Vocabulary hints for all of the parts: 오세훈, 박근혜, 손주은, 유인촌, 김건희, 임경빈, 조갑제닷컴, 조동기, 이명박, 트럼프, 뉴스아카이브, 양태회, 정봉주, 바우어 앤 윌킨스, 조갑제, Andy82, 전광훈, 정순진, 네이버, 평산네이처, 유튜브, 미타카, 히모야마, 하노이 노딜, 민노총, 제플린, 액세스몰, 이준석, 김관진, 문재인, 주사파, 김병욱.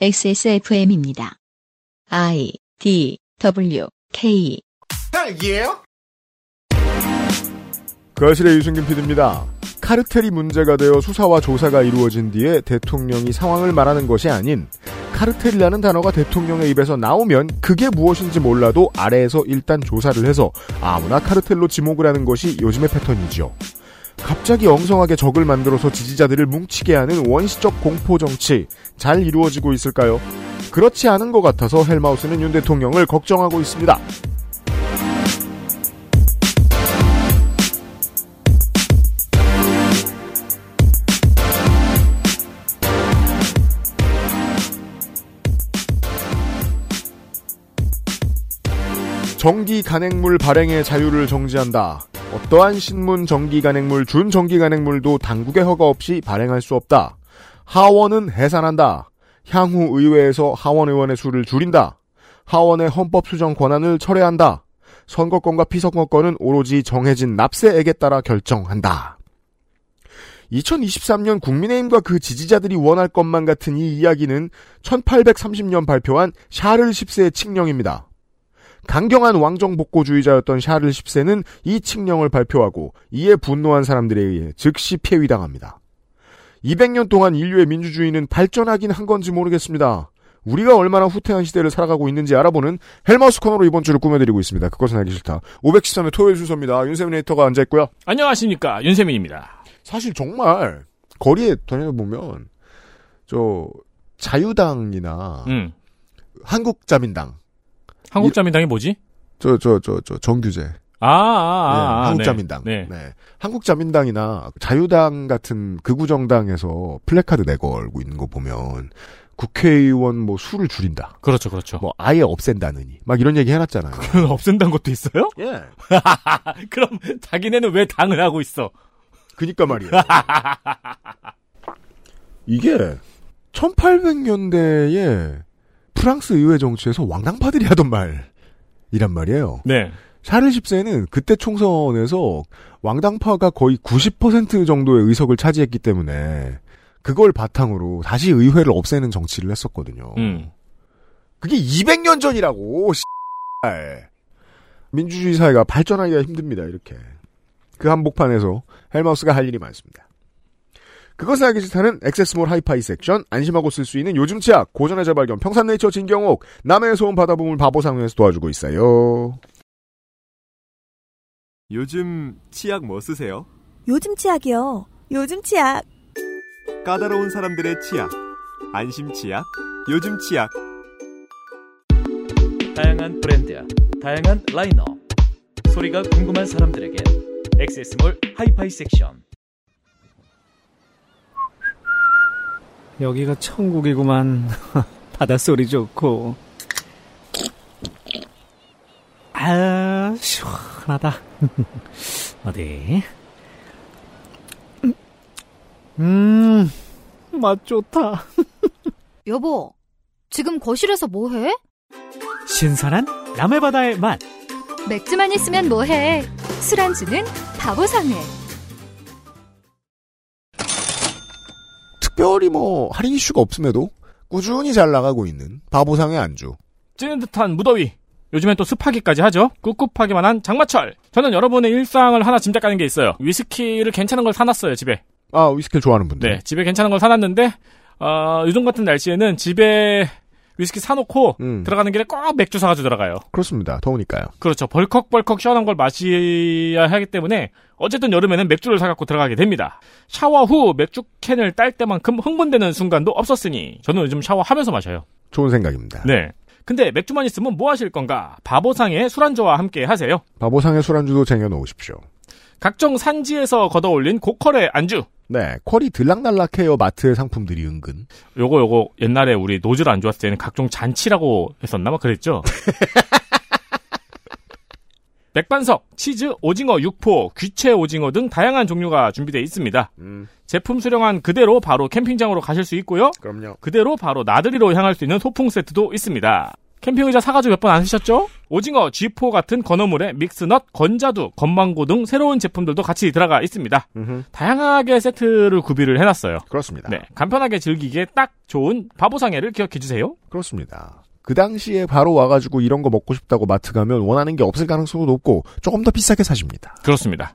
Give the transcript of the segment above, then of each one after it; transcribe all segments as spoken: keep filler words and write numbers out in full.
엑스에스에프엠입니다. I, D, W, K. 헬기예요? 그 아실의 유승균 피디입니다. 카르텔이 문제가 되어 수사와 조사가 이루어진 뒤에 대통령이 상황을 말하는 것이 아닌 카르텔이라는 단어가 대통령의 입에서 나오면 그게 무엇인지 몰라도 아래에서 일단 조사를 해서 아무나 카르텔로 지목을 하는 것이 요즘의 패턴이죠. 갑자기 엉성하게 적을 만들어서 지지자들을 뭉치게 하는 원시적 공포정치 잘 이루어지고 있을까요? 그렇지 않은 것 같아서 헬마우스는 윤 대통령을 걱정하고 있습니다. 정기 간행물 발행의 자유를 정지한다. 어떠한 신문 정기 간행물, 준 정기 간행물도 당국의 허가 없이 발행할 수 없다. 하원은 해산한다. 향후 의회에서 하원 의원의 수를 줄인다. 하원의 헌법 수정 권한을 철회한다. 선거권과 피선거권은 오로지 정해진 납세액에 따라 결정한다. 이천이십삼 년 국민의힘과 그 지지자들이 원할 것만 같은 이 이야기는 천팔백삼십 년 발표한 샤를 십 세의 칙령입니다. 강경한 왕정복고주의자였던 샤를 십 세는 이 칙령을 발표하고 이에 분노한 사람들에 의해 즉시 폐위당합니다. 이백 년 동안 인류의 민주주의는 발전하긴 한 건지 모르겠습니다. 우리가 얼마나 후퇴한 시대를 살아가고 있는지 알아보는 헬마우스 코너로 이번 주를 꾸며드리고 있습니다. 그것은 알기 싫다. 오백십삼 회 토요일 순서입니다. 윤세민 에디터가 앉아있고요. 안녕하십니까. 윤세민입니다. 사실 정말 거리에 다녀보면 저 자유당이나 음. 한국자민당 한국자민당이 뭐지? 저, 저, 저, 저, 정규제. 아, 아, 아. 네, 한국자민당. 네. 네. 네. 한국자민당이나 자유당 같은 극우정당에서 플래카드 내걸고 있는 거 보면 국회의원 뭐 수를 줄인다. 그렇죠, 그렇죠. 뭐 아예 없앤다느니. 막 이런 얘기 해놨잖아요. 그건 없앤다는 것도 있어요? 예. 그럼 자기네는 왜 당을 하고 있어? 그니까 말이에요. 이게 천팔백 년대에 프랑스 의회 정치에서 왕당파들이 하던 말이란 말이에요. 네. 샤를 십 세는 그때 총선에서 왕당파가 거의 구십 퍼센트 정도의 의석을 차지했기 때문에 그걸 바탕으로 다시 의회를 없애는 정치를 했었거든요. 음. 그게 이백 년 전이라고. 민주주의 사회가 발전하기가 힘듭니다. 이렇게. 그 한복판에서 헬마우스가 할 일이 많습니다. 그것을 알기 싫다는 액세스몰 하이파이 섹션, 안심하고 쓸 수 있는 요즘 치약, 고전의 재발견, 평산네이처 진경옥, 남해의 소원 바다보물 바보상회에서 도와주고 있어요. 요즘 치약 뭐 쓰세요? 요즘 치약이요. 요즘 치약. 까다로운 사람들의 치약. 안심 치약, 요즘 치약. 다양한 브랜드야, 다양한 라인업. 소리가 궁금한 사람들에게 액세스몰 하이파이 섹션. 여기가 천국이구만. 바닷소리 좋고. 아, 시원하다. 어디? 음, 맛 좋다. 여보, 지금 거실에서 뭐해? 신선한 남해바다의 맛. 맥주만 있으면 뭐해. 술안주는 바보상회. 특별히 뭐 할인 이슈가 없음에도 꾸준히 잘 나가고 있는 바보상의 안주. 찌는 듯한 무더위. 요즘엔 또 습하기까지 하죠. 꿉꿉하기만 한 장마철. 저는 여러분의 일상을 하나 짐작하는 게 있어요. 위스키를 괜찮은 걸 사놨어요, 집에. 아, 위스키를 좋아하는 분들. 네, 집에 괜찮은 걸 사놨는데 어, 요즘 같은 날씨에는 집에 위스키 사놓고 음. 들어가는 길에 꼭 맥주 사가지고 들어가요. 그렇습니다. 더우니까요. 그렇죠. 벌컥벌컥 시원한 걸 마셔야 하기 때문에 어쨌든 여름에는 맥주를 사갖고 들어가게 됩니다. 샤워 후 맥주 캔을 딸 때만큼 흥분되는 순간도 없었으니 저는 요즘 샤워하면서 마셔요. 좋은 생각입니다. 네. 근데 맥주만 있으면 뭐 하실 건가? 바보상의 술안주와 함께 하세요. 바보상의 술안주도 쟁여놓으십시오. 각종 산지에서 걷어올린 고퀄의 안주. 네, 퀄이 들락날락해요. 마트의 상품들이 은근. 요거 요거 옛날에 우리 노즐 안 좋았을 때는 각종 잔치라고 했었나 막 그랬죠. 맥반석, 치즈, 오징어, 육포, 귀채 오징어 등 다양한 종류가 준비되어 있습니다. 음. 제품 수령한 그대로 바로 캠핑장으로 가실 수 있고요. 그럼요. 그대로 바로 나들이로 향할 수 있는 소풍 세트도 있습니다. 캠핑 의자 사가지고 몇 번 안 쓰셨죠? 오징어, 쥐포 같은 건어물에 믹스넛, 건자두, 건망고 등 새로운 제품들도 같이 들어가 있습니다. 으흠. 다양하게 세트를 구비를 해놨어요. 그렇습니다. 네, 간편하게 즐기기에 딱 좋은 바보상회를 기억해주세요. 그렇습니다. 그 당시에 바로 와가지고 이런 거 먹고 싶다고 마트 가면 원하는 게 없을 가능성도 높고 조금 더 비싸게 사십니다. 그렇습니다.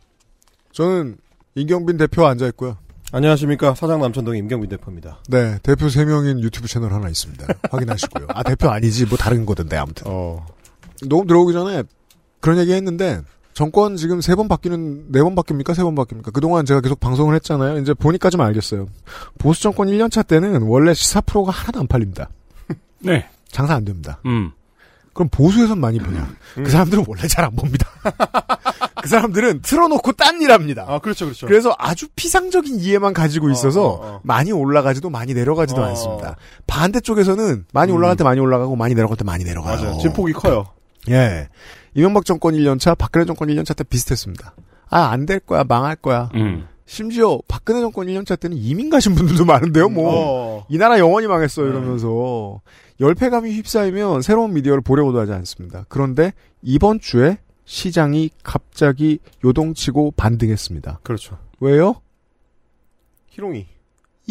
저는 임경빈 대표 앉아있고요. 안녕하십니까. 사장 남천동 임경빈 대표입니다. 네. 대표 세 명인 유튜브 채널 하나 있습니다. 확인하시고요. 아 대표 아니지 뭐 다른 거던데 아무튼. 어. 녹음 들어오기 전에 그런 얘기 했는데 정권 지금 세 번 바뀌는 네 번 바뀝니까? 세 번 바뀝니까? 그동안 제가 계속 방송을 했잖아요. 이제 보니까 좀 알겠어요. 보수 정권 일 년차 때는 원래 시사 프로가 하나도 안 팔립니다. 네. 장사 안 됩니다. 음. 그럼 보수에선 많이 보냐? 음. 그 사람들은 원래 잘 안 봅니다. 그 사람들은 틀어놓고 딴 일합니다. 아 그렇죠, 그렇죠. 그래서 아주 피상적인 이해만 가지고 있어서 어, 어, 어. 많이 올라가지도 많이 내려가지도 어, 않습니다. 반대 쪽에서는 많이 음. 올라갈 때 많이 올라가고 많이 내려갈 때 많이 내려가요. 맞아요. 진폭이 커요. 예, 이명박 정권 일 년차, 박근혜 정권 일 년차 때 비슷했습니다. 아 안 될 거야, 망할 거야. 음. 심지어 박근혜 정권 일 년차 때는 이민 가신 분들도 많은데요. 뭐 이 음. 나라 영원히 망했어 이러면서 음. 열패감이 휩싸이면 새로운 미디어를 보려고도 하지 않습니다. 그런데 이번 주에 시장이 갑자기 요동치고 반등했습니다. 그렇죠. 왜요? 희롱이.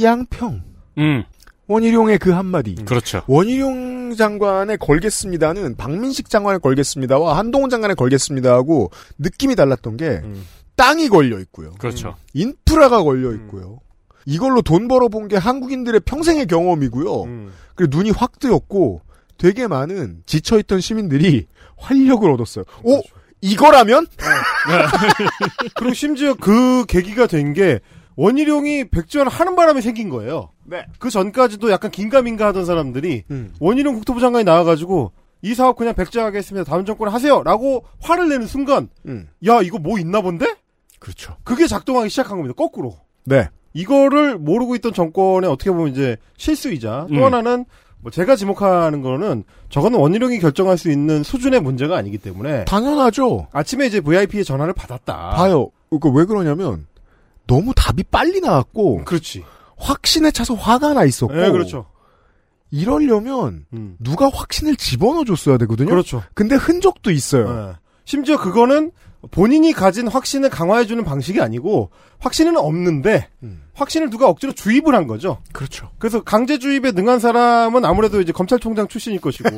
양평. 음. 원희룡의 그 한마디. 음. 그렇죠. 원희룡 장관의 걸겠습니다는 박민식 장관의 걸겠습니다와 한동훈 장관의 걸겠습니다하고 느낌이 달랐던 게 음. 땅이 걸려 있고요. 그렇죠. 인프라가 걸려 있고요. 음. 이걸로 돈 벌어본 게 한국인들의 평생의 경험이고요. 음. 그리고 눈이 확 뜨였고 되게 많은 지쳐있던 시민들이 활력을 얻었어요. 그렇죠. 오! 이거라면? 그리고 심지어 그 계기가 된 게 원희룡이 백지원 하는 바람에 생긴 거예요. 네. 그 전까지도 약간 긴가민가 하던 사람들이 음. 원희룡 국토부 장관이 나와가지고 이 사업 그냥 백지하겠습니다. 다음 정권 하세요. 라고 화를 내는 순간 음. 야 이거 뭐 있나 본데? 그렇죠. 그게 작동하기 시작한 겁니다. 거꾸로. 네. 이거를 모르고 있던 정권의 어떻게 보면 이제 실수이자 음. 또 하나는 뭐 제가 지목하는 거는 저거는 원희룡이 결정할 수 있는 수준의 문제가 아니기 때문에 당연하죠. 아침에 이제 브이아이피의 전화를 받았다. 봐요. 그러니까 왜 그러냐면 너무 답이 빨리 나왔고, 그렇지. 확신에 차서 화가 나 있었고, 네, 그렇죠. 이러려면 음. 누가 확신을 집어넣어줬어야 되거든요. 그렇죠. 근데 흔적도 있어요. 네. 심지어 그거는 본인이 가진 확신을 강화해주는 방식이 아니고 확신은 없는데 음. 확신을 누가 억지로 주입을 한 거죠. 그렇죠. 그래서 강제 주입에 능한 사람은 아무래도 이제 검찰총장 출신일 것이고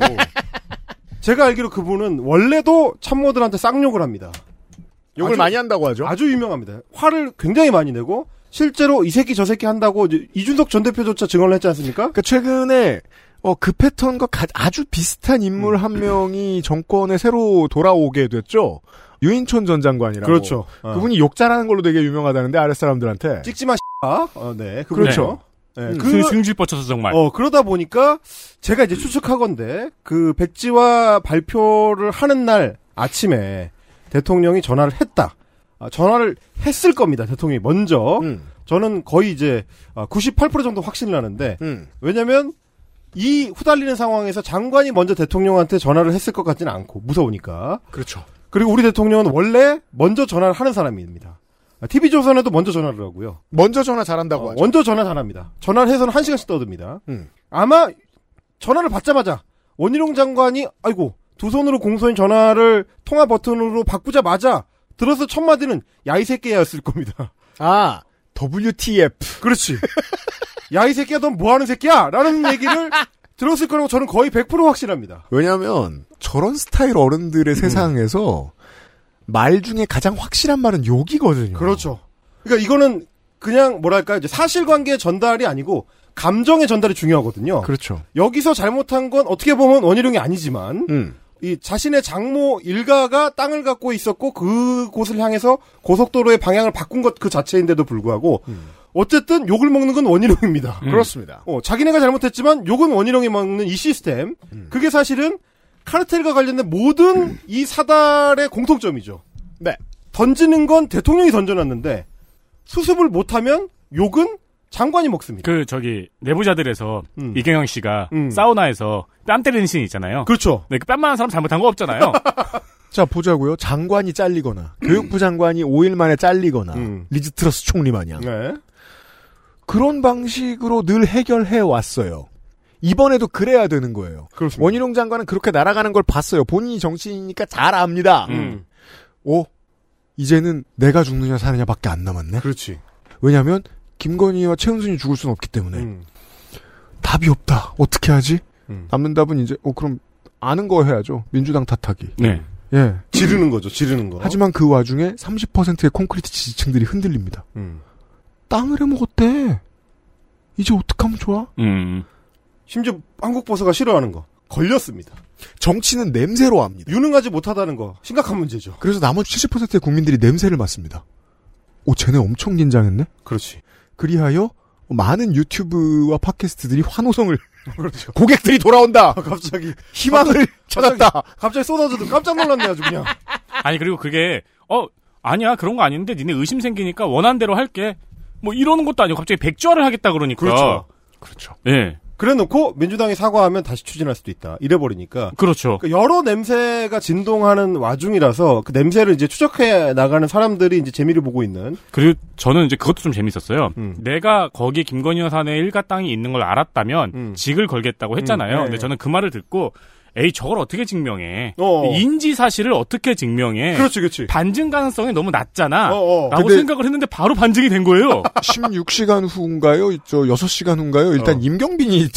제가 알기로 그분은 원래도 참모들한테 쌍욕을 합니다. 욕을 아주, 많이 한다고 하죠. 아주 유명합니다. 화를 굉장히 많이 내고 실제로 이 새끼 저 새끼 한다고 이제 이준석 전 대표조차 증언을 했지 않습니까? 그러니까 최근에 어, 그 패턴과 가, 아주 비슷한 인물 한 명이 정권에 새로 돌아오게 됐죠. 유인촌 전 장관이라고. 그렇죠. 어. 그분이 욕 잘하는 걸로 되게 유명하다는데 아랫사람들한테. 찍지 마 씨아. 어, 네. 그렇죠. 네. 네. 그 승질 뻗쳐서 정말. 어, 그러다 보니까 제가 이제 추측하건대 그 백지화 발표를 하는 날 아침에 대통령이 전화를 했다. 아, 전화를 했을 겁니다. 대통령이 먼저. 음. 저는 거의 이제 구십팔 퍼센트 정도 확신을 하는데 음. 왜냐면 이 후달리는 상황에서 장관이 먼저 대통령한테 전화를 했을 것 같지는 않고 무서우니까. 그렇죠. 그리고 우리 대통령은 원래 먼저 전화를 하는 사람입니다. 티비조선에도 먼저 전화를 하고요. 먼저 전화 잘한다고 어, 하죠. 먼저 전화 잘합니다. 전화를 해서는 한 시간씩 떠듭니다. 음. 아마 전화를 받자마자 원희룡 장관이 아이고 두 손으로 공손히 전화를 통화 버튼으로 바꾸자마자 들어서 첫 마디는 야 이 새끼야였을 겁니다. 아 더블유티에프. 그렇지. 야, 이 새끼야, 넌 뭐 하는 새끼야? 라는 얘기를 들었을 거라고 저는 거의 백 퍼센트 확신합니다. 왜냐면, 저런 스타일 어른들의 음. 세상에서 말 중에 가장 확실한 말은 욕이거든요. 그렇죠. 그러니까 이거는 그냥 뭐랄까요. 이제 사실관계의 전달이 아니고 감정의 전달이 중요하거든요. 그렇죠. 여기서 잘못한 건 어떻게 보면 원희룡이 아니지만, 음. 이 자신의 장모 일가가 땅을 갖고 있었고, 그곳을 향해서 고속도로의 방향을 바꾼 것 그 자체인데도 불구하고, 음. 어쨌든 욕을 먹는 건 원희룡입니다. 음. 그렇습니다. 어, 자기네가 잘못했지만 욕은 원희룡이 먹는 이 시스템. 음. 그게 사실은 카르텔과 관련된 모든 음. 이 사달의 공통점이죠. 네. 던지는 건 대통령이 던져놨는데 수습을 못하면 욕은 장관이 먹습니다. 그 저기 내부자들에서 음. 이경영 씨가 음. 사우나에서 뺨 때리는 씬이 있잖아요. 그렇죠. 네, 그 뺨만한 사람 잘못한 거 없잖아요. 자 보자고요. 장관이 잘리거나 음. 교육부 장관이 오 일 만에 잘리거나 음. 리즈트러스 총리 마냥 네. 그런 방식으로 늘 해결해 왔어요. 이번에도 그래야 되는 거예요. 그렇습니다. 원희룡 장관은 그렇게 날아가는 걸 봤어요. 본인이 정치인이니까 잘 압니다. 음. 오 이제는 내가 죽느냐 사느냐밖에 안 남았네. 그렇지. 왜냐하면 김건희와 최은순이 죽을 수는 없기 때문에 음. 답이 없다. 어떻게 하지? 음. 남는 답은 이제 어 그럼 아는 거 해야죠. 민주당 탓하기. 네. 예. 지르는 거죠. 지르는 거. 하지만 그 와중에 삼십 퍼센트의 콘크리트 지지층들이 흔들립니다. 음. 땅을 해먹었대. 이제 어떡하면 좋아? 음. 심지어 한국버스가 싫어하는 거. 걸렸습니다. 정치는 냄새로 합니다. 유능하지 못하다는 거. 심각한 문제죠. 그래서 나머지 칠십 퍼센트의 국민들이 냄새를 맡습니다. 오, 쟤네 엄청 긴장했네? 그렇지. 그리하여 많은 유튜브와 팟캐스트들이 환호성을 그렇죠. 고객들이 돌아온다. 아, 갑자기 희망을 갑자기, 찾았다. 갑자기, 갑자기 쏟아져도 깜짝 놀랐네 아주 그냥. 아니 그리고 그게 어 아니야 그런 거 아닌데 니네 의심 생기니까 원한 대로 할게. 뭐 이러는 것도 아니고 갑자기 백주화를 하겠다 그러니까. 그렇죠. 그렇죠. 예. 그래놓고 민주당이 사과하면 다시 추진할 수도 있다. 이래버리니까. 그렇죠. 그러니까 여러 냄새가 진동하는 와중이라서 그 냄새를 이제 추적해 나가는 사람들이 이제 재미를 보고 있는. 그리고 저는 이제 그것도 좀 재밌었어요. 음. 내가 거기 김건희 여사의 일가 땅이 있는 걸 알았다면 음. 직을 걸겠다고 했잖아요. 음, 네. 근데 저는 그 말을 듣고 에이 저걸 어떻게 증명해? 어어. 인지 사실을 어떻게 증명해? 그렇지, 그렇지. 반증 가능성이 너무 낮잖아. 어어. 라고 생각을 했는데 바로 반증이 된 거예요. 십육 시간 후인가요? 저 여섯 시간 후인가요? 일단 어. 임경빈이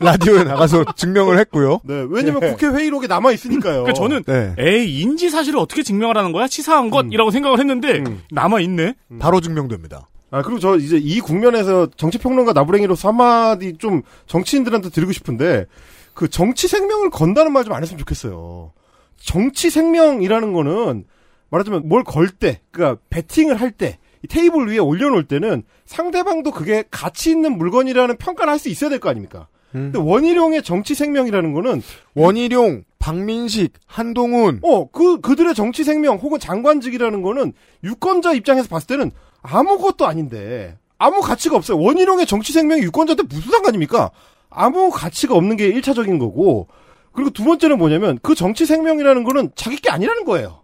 라디오에 나가서 증명을 했고요. 네, 왜냐면 네. 국회 회의록에 남아 있으니까요. 그러니까 저는 네. 에이 인지 사실을 어떻게 증명하라는 거야? 치사한 것이라고 음. 생각을 했는데 음. 남아 있네. 음. 바로 증명됩니다. 아, 그리고 저 이제 이 국면에서 정치평론가 나부랭이로서 한마디 좀 정치인들한테 드리고 싶은데. 그 정치 생명을 건다는 말 좀 안 했으면 좋겠어요. 정치 생명이라는 거는 말하자면 뭘 걸 때, 그러니까 배팅을 할 때, 이 테이블 위에 올려놓을 때는 상대방도 그게 가치 있는 물건이라는 평가를 할 수 있어야 될 거 아닙니까? 음. 근데 원희룡의 정치 생명이라는 거는 원희룡, 박민식, 한동훈, 어, 그 그들의 정치 생명 혹은 장관직이라는 거는 유권자 입장에서 봤을 때는 아무것도 아닌데 아무 가치가 없어요. 원희룡의 정치 생명이 유권자한테 무슨 상관입니까? 아무 가치가 없는 게 일 차적인 거고, 그리고 두 번째는 뭐냐면, 그 정치 생명이라는 거는 자기 게 아니라는 거예요.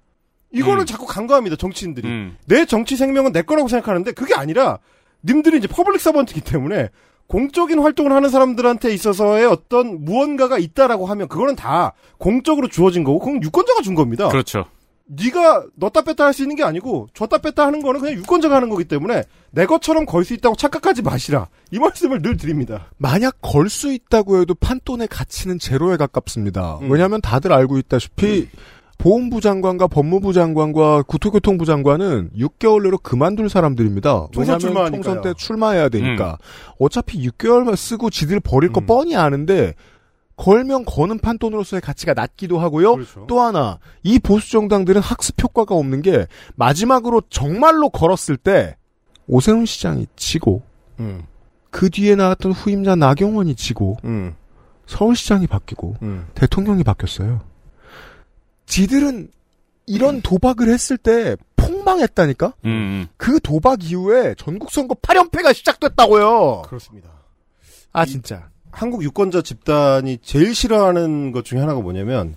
이거를 음. 자꾸 간과합니다, 정치인들이. 음. 내 정치 생명은 내 거라고 생각하는데, 그게 아니라, 님들이 이제 퍼블릭 서번트이기 때문에, 공적인 활동을 하는 사람들한테 있어서의 어떤 무언가가 있다라고 하면, 그거는 다 공적으로 주어진 거고, 그건 유권자가 준 겁니다. 그렇죠. 네가 넣었다 뺐다 할 수 있는 게 아니고 줬다 뺐다 하는 거는 그냥 유권자가 하는 거기 때문에 내 것처럼 걸 수 있다고 착각하지 마시라. 이 말씀을 늘 드립니다. 만약 걸 수 있다고 해도 판돈의 가치는 제로에 가깝습니다. 음. 왜냐하면 다들 알고 있다시피 음. 보훈부 장관과 법무부 장관과 국토교통부 장관은 육 개월 내로 그만둘 사람들입니다. 총선 왜냐하면 총선 때 출마해야 되니까. 음. 어차피 육 개월만 쓰고 지들 버릴 거 음. 뻔히 아는데 걸면 거는 판돈으로서의 가치가 낮기도 하고요. 그렇죠. 또 하나, 이 보수 정당들은 학습 효과가 없는 게 마지막으로 정말로 걸었을 때 오세훈 시장이 지고 음. 그 뒤에 나왔던 후임자 나경원이 지고 음. 서울시장이 바뀌고 음. 대통령이 바뀌었어요. 지들은 이런 음. 도박을 했을 때 폭망했다니까? 음. 그 도박 이후에 전국선거 팔 연패가 시작됐다고요. 그렇습니다. 아 진짜. 한국 유권자 집단이 제일 싫어하는 것 중에 하나가 뭐냐면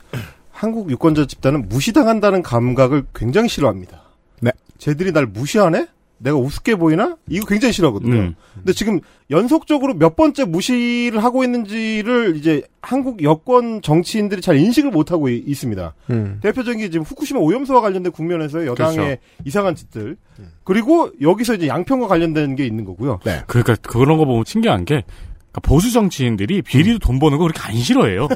한국 유권자 집단은 무시당한다는 감각을 굉장히 싫어합니다. 네. 쟤들이 날 무시하네? 내가 우습게 보이나? 이거 굉장히 싫어하거든요. 음. 근데 지금 연속적으로 몇 번째 무시를 하고 있는지를 이제 한국 여권 정치인들이 잘 인식을 못하고 이, 있습니다. 음. 대표적인 게 지금 후쿠시마 오염수와 관련된 국면에서의 여당의 그렇죠. 이상한 짓들. 음. 그리고 여기서 이제 양평과 관련된 게 있는 거고요. 네. 그러니까 그런 거 보면 신기한 게 보수 정치인들이 비리도 음. 돈 버는 거 그렇게 안 싫어해요.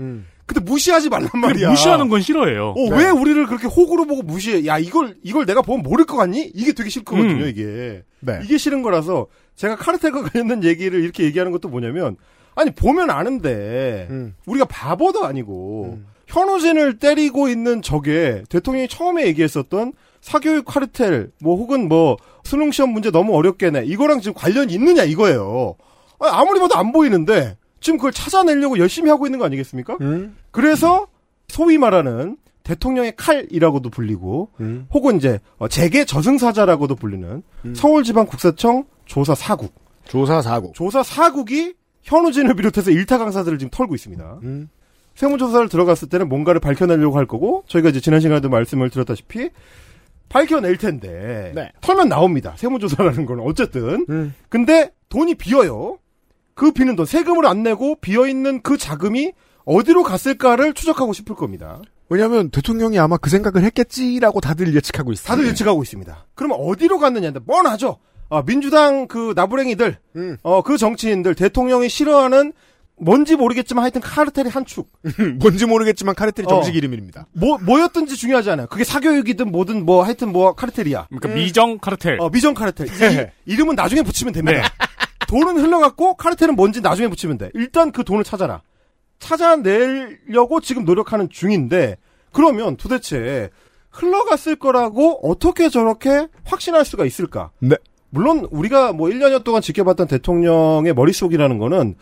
음. 근데 무시하지 말란 말이야. 무시하는 건 싫어해요. 어, 네. 왜 우리를 그렇게 호구로 보고 무시해? 야, 이걸, 이걸 내가 보면 모를 것 같니? 이게 되게 싫거든요, 음. 이게. 네. 이게 싫은 거라서 제가 카르텔과 관련된 얘기를 이렇게 얘기하는 것도 뭐냐면, 아니, 보면 아는데, 음. 우리가 바보도 아니고, 음. 현우진을 때리고 있는 적에 대통령이 처음에 얘기했었던 사교육 카르텔, 뭐 혹은 뭐 수능 시험 문제 너무 어렵게 내, 이거랑 지금 관련이 있느냐 이거예요. 아무리 봐도 안 보이는데 지금 그걸 찾아내려고 열심히 하고 있는 거 아니겠습니까? 음? 그래서 소위 말하는 대통령의 칼이라고도 불리고, 음? 혹은 이제 재계 저승사자라고도 불리는 음. 서울지방국세청 조사사국, 조사사국, 조사사국이 현우진을 비롯해서 일타 강사들을 지금 털고 있습니다. 음. 세무조사를 들어갔을 때는 뭔가를 밝혀내려고 할 거고, 저희가 이제 지난 시간에도 말씀을 드렸다시피 밝혀낼 텐데, 네. 털면 나옵니다. 세무조사라는 건 어쨌든. 음. 근데 돈이 비어요. 그 비는 돈, 세금을 안 내고 비어있는 그 자금이 어디로 갔을까를 추적하고 싶을 겁니다. 왜냐하면 대통령이 아마 그 생각을 했겠지라고 다들 예측하고 있습니다. 다들 예측하고 있습니다. 그러면 어디로 갔느냐. 뻔하죠. 아, 민주당 그 나부랭이들, 음. 어, 그 정치인들, 대통령이 싫어하는 뭔지 모르겠지만 하여튼 카르텔의 한 축. 뭔지 모르겠지만 카르텔이 정식 어. 이름입니다. 뭐, 뭐였든지 중요하지 않아요. 그게 사교육이든 뭐든 뭐 하여튼 뭐 카르텔이야. 그러니까 음. 미정 카르텔. 어, 미정 카르텔. 이, 이름은 나중에 붙이면 됩니다. 네. 돈은 흘러갔고 카르텔은 뭔지 나중에 붙이면 돼. 일단 그 돈을 찾아라. 찾아내려고 지금 노력하는 중인데, 그러면 도대체 흘러갔을 거라고 어떻게 저렇게 확신할 수가 있을까? 네. 물론 우리가 뭐 일 년여 동안 지켜봤던 대통령의 머릿속이라는 거는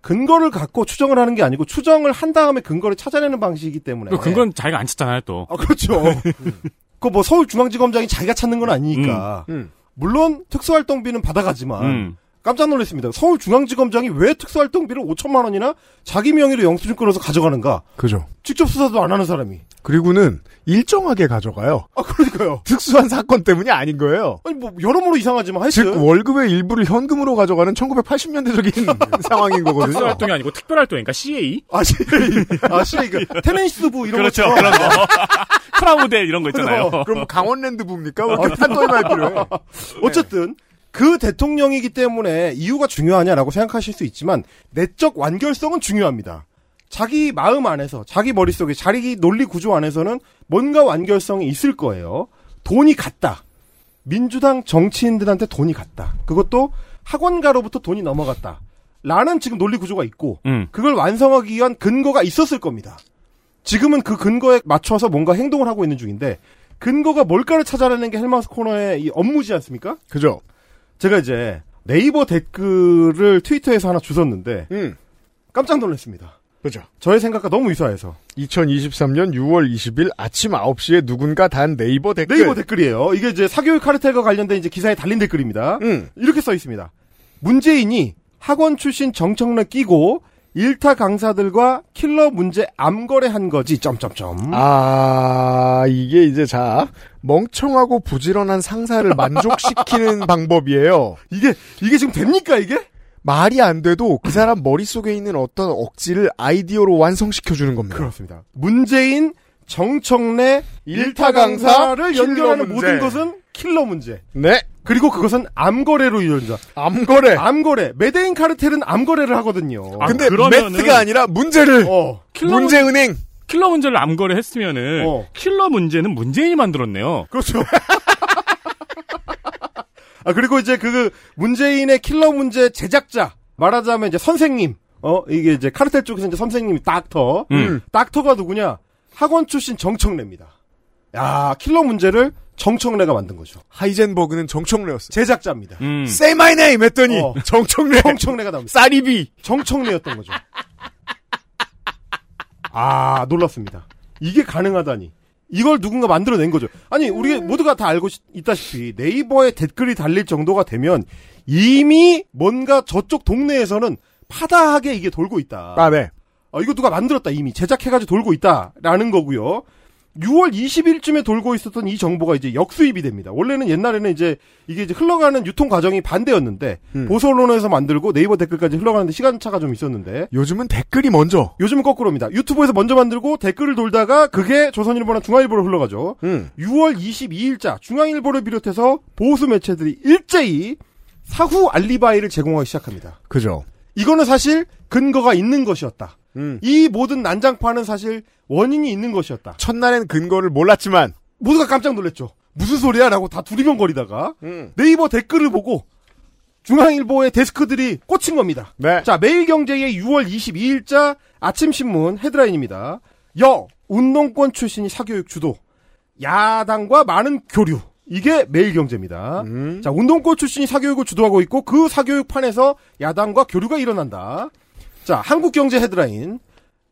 근거를 갖고 추정을 하는 게 아니고 추정을 한 다음에 근거를 찾아내는 방식이기 때문에. 근거는 자기가 안 찾잖아요, 또. 아, 그렇죠. 그 뭐 서울중앙지검장이 자기가 찾는 건 아니니까. 음, 음. 물론 특수활동비는 받아가지만 음. 깜짝 놀랐습니다. 서울중앙지검장이 왜 특수활동비를 오천만 원이나 자기 명의로 영수증 끌어서 가져가는가. 그죠. 직접 수사도 안 하는 사람이. 그리고는 일정하게 가져가요. 아, 그러니까요. 특수한 사건 때문이 아닌 거예요. 아니, 뭐 여러모로 이상하지만 하여튼. 즉 월급의 일부를 현금으로 가져가는 천구백팔십 년대적인 상황인 거거든요. 특수활동이 아니고 특별활동이니까 씨에이? 아, 씨에이. 아, 씨에이. 그 테네시스부 이런 거. 그렇죠. 그런 거. 프라모델 이런 거 있잖아요. 그럼 강원랜드부입니까? 왜 이렇게 판단할 필요해. 어쨌든. 그 대통령이기 때문에 이유가 중요하냐라고 생각하실 수 있지만 내적 완결성은 중요합니다. 자기 마음 안에서, 자기 머릿속에, 자기 논리 구조 안에서는 뭔가 완결성이 있을 거예요. 돈이 갔다. 민주당 정치인들한테 돈이 갔다. 그것도 학원가로부터 돈이 넘어갔다. 라는 지금 논리 구조가 있고 음. 그걸 완성하기 위한 근거가 있었을 겁니다. 지금은 그 근거에 맞춰서 뭔가 행동을 하고 있는 중인데 근거가 뭘까를 찾아내는 게 헬마우스 코너의 이 업무지 않습니까? 그죠. 제가 이제 네이버 댓글을 트위터에서 하나 주웠는데 음. 깜짝 놀랐습니다. 그죠. 저의 생각과 너무 유사해서. 이천이십삼년 유월 이십일 아침 아홉 시에 누군가 단 네이버 댓글. 네이버 댓글이에요. 이게 이제 사교육 카르텔과 관련된 이제 기사에 달린 댓글입니다. 음. 이렇게 써 있습니다. 문재인이 학원 출신 정청래 끼고 일타 강사들과 킬러 문제 암거래한 거지. 점점점. 아, 이게 이제 자 멍청하고 부지런한 상사를 만족시키는 방법이에요. 이게 이게 지금 됩니까 이게? 말이 안 돼도 그 사람 머릿속에 있는 어떤 억지를 아이디어로 완성시켜 주는 겁니다. 그렇습니다. 문재인, 정청래, 일타 강사를 연결하는 모든 것은 킬러 문제. 네. 그리고 그것은 암거래로 이어진다. 암거래. 암거래. 메데인 카르텔은 암거래를 하거든요. 아, 근데 그러면은... 매트가 아니라 문제를. 어. 문제은행. 킬러 문제를 암거래했으면은 어. 킬러 문제는 문재인이 만들었네요. 그렇죠. 아 그리고 이제 그 문재인의 킬러 문제 제작자 말하자면 이제 선생님. 어 이게 이제 카르텔 쪽에서 이제 선생님이 닥터. 음. 닥터가 누구냐? 학원 출신 정청래입니다. 야 킬러 문제를. 정청래가 만든 거죠. 하이젠버그는 정청래였어요. 제작자입니다. 음. Say my name 했더니 어, 정청래. 정청래가 나옵니다. 싸리비. 정청래였던 거죠. 아 놀랐습니다. 이게 가능하다니. 이걸 누군가 만들어낸 거죠. 아니 우리 모두가 다 알고 있다시피 네이버에 댓글이 달릴 정도가 되면 이미 뭔가 저쪽 동네에서는 파다하게 이게 돌고 있다. 아, 네. 어, 이거 누가 만들었다 이미. 제작해가지고 돌고 있다라는 거고요. 유월 이십일쯤에 돌고 있었던 이 정보가 이제 역수입이 됩니다. 원래는 옛날에는 이제 이게 이제 흘러가는 유통 과정이 반대였는데 음. 보수 언론에서 만들고 네이버 댓글까지 흘러가는데 시간차가 좀 있었는데 요즘은 댓글이 먼저. 요즘은 거꾸로입니다. 유튜브에서 먼저 만들고 댓글을 돌다가 그게 조선일보나 중앙일보로 흘러가죠. 음. 유월 이십이일자 중앙일보를 비롯해서 보수 매체들이 일제히 사후 알리바이를 제공하기 시작합니다. 그죠. 이거는 사실 근거가 있는 것이었다. 음. 이 모든 난장판은 사실 원인이 있는 것이었다. 첫날엔 근거를 몰랐지만 모두가 깜짝 놀랐죠. 무슨 소리야? 라고 다 두리번거리다가 음. 네이버 댓글을 보고 중앙일보의 데스크들이 꽂힌 겁니다. 네. 자, 매일경제의 유월 이십이일자 아침신문 헤드라인입니다. 여, 운동권 출신이 사교육 주도. 야당과 많은 교류. 이게 매일경제입니다. 음. 자, 운동권 출신이 사교육을 주도하고 있고 그 사교육판에서 야당과 교류가 일어난다. 자, 한국경제 헤드라인.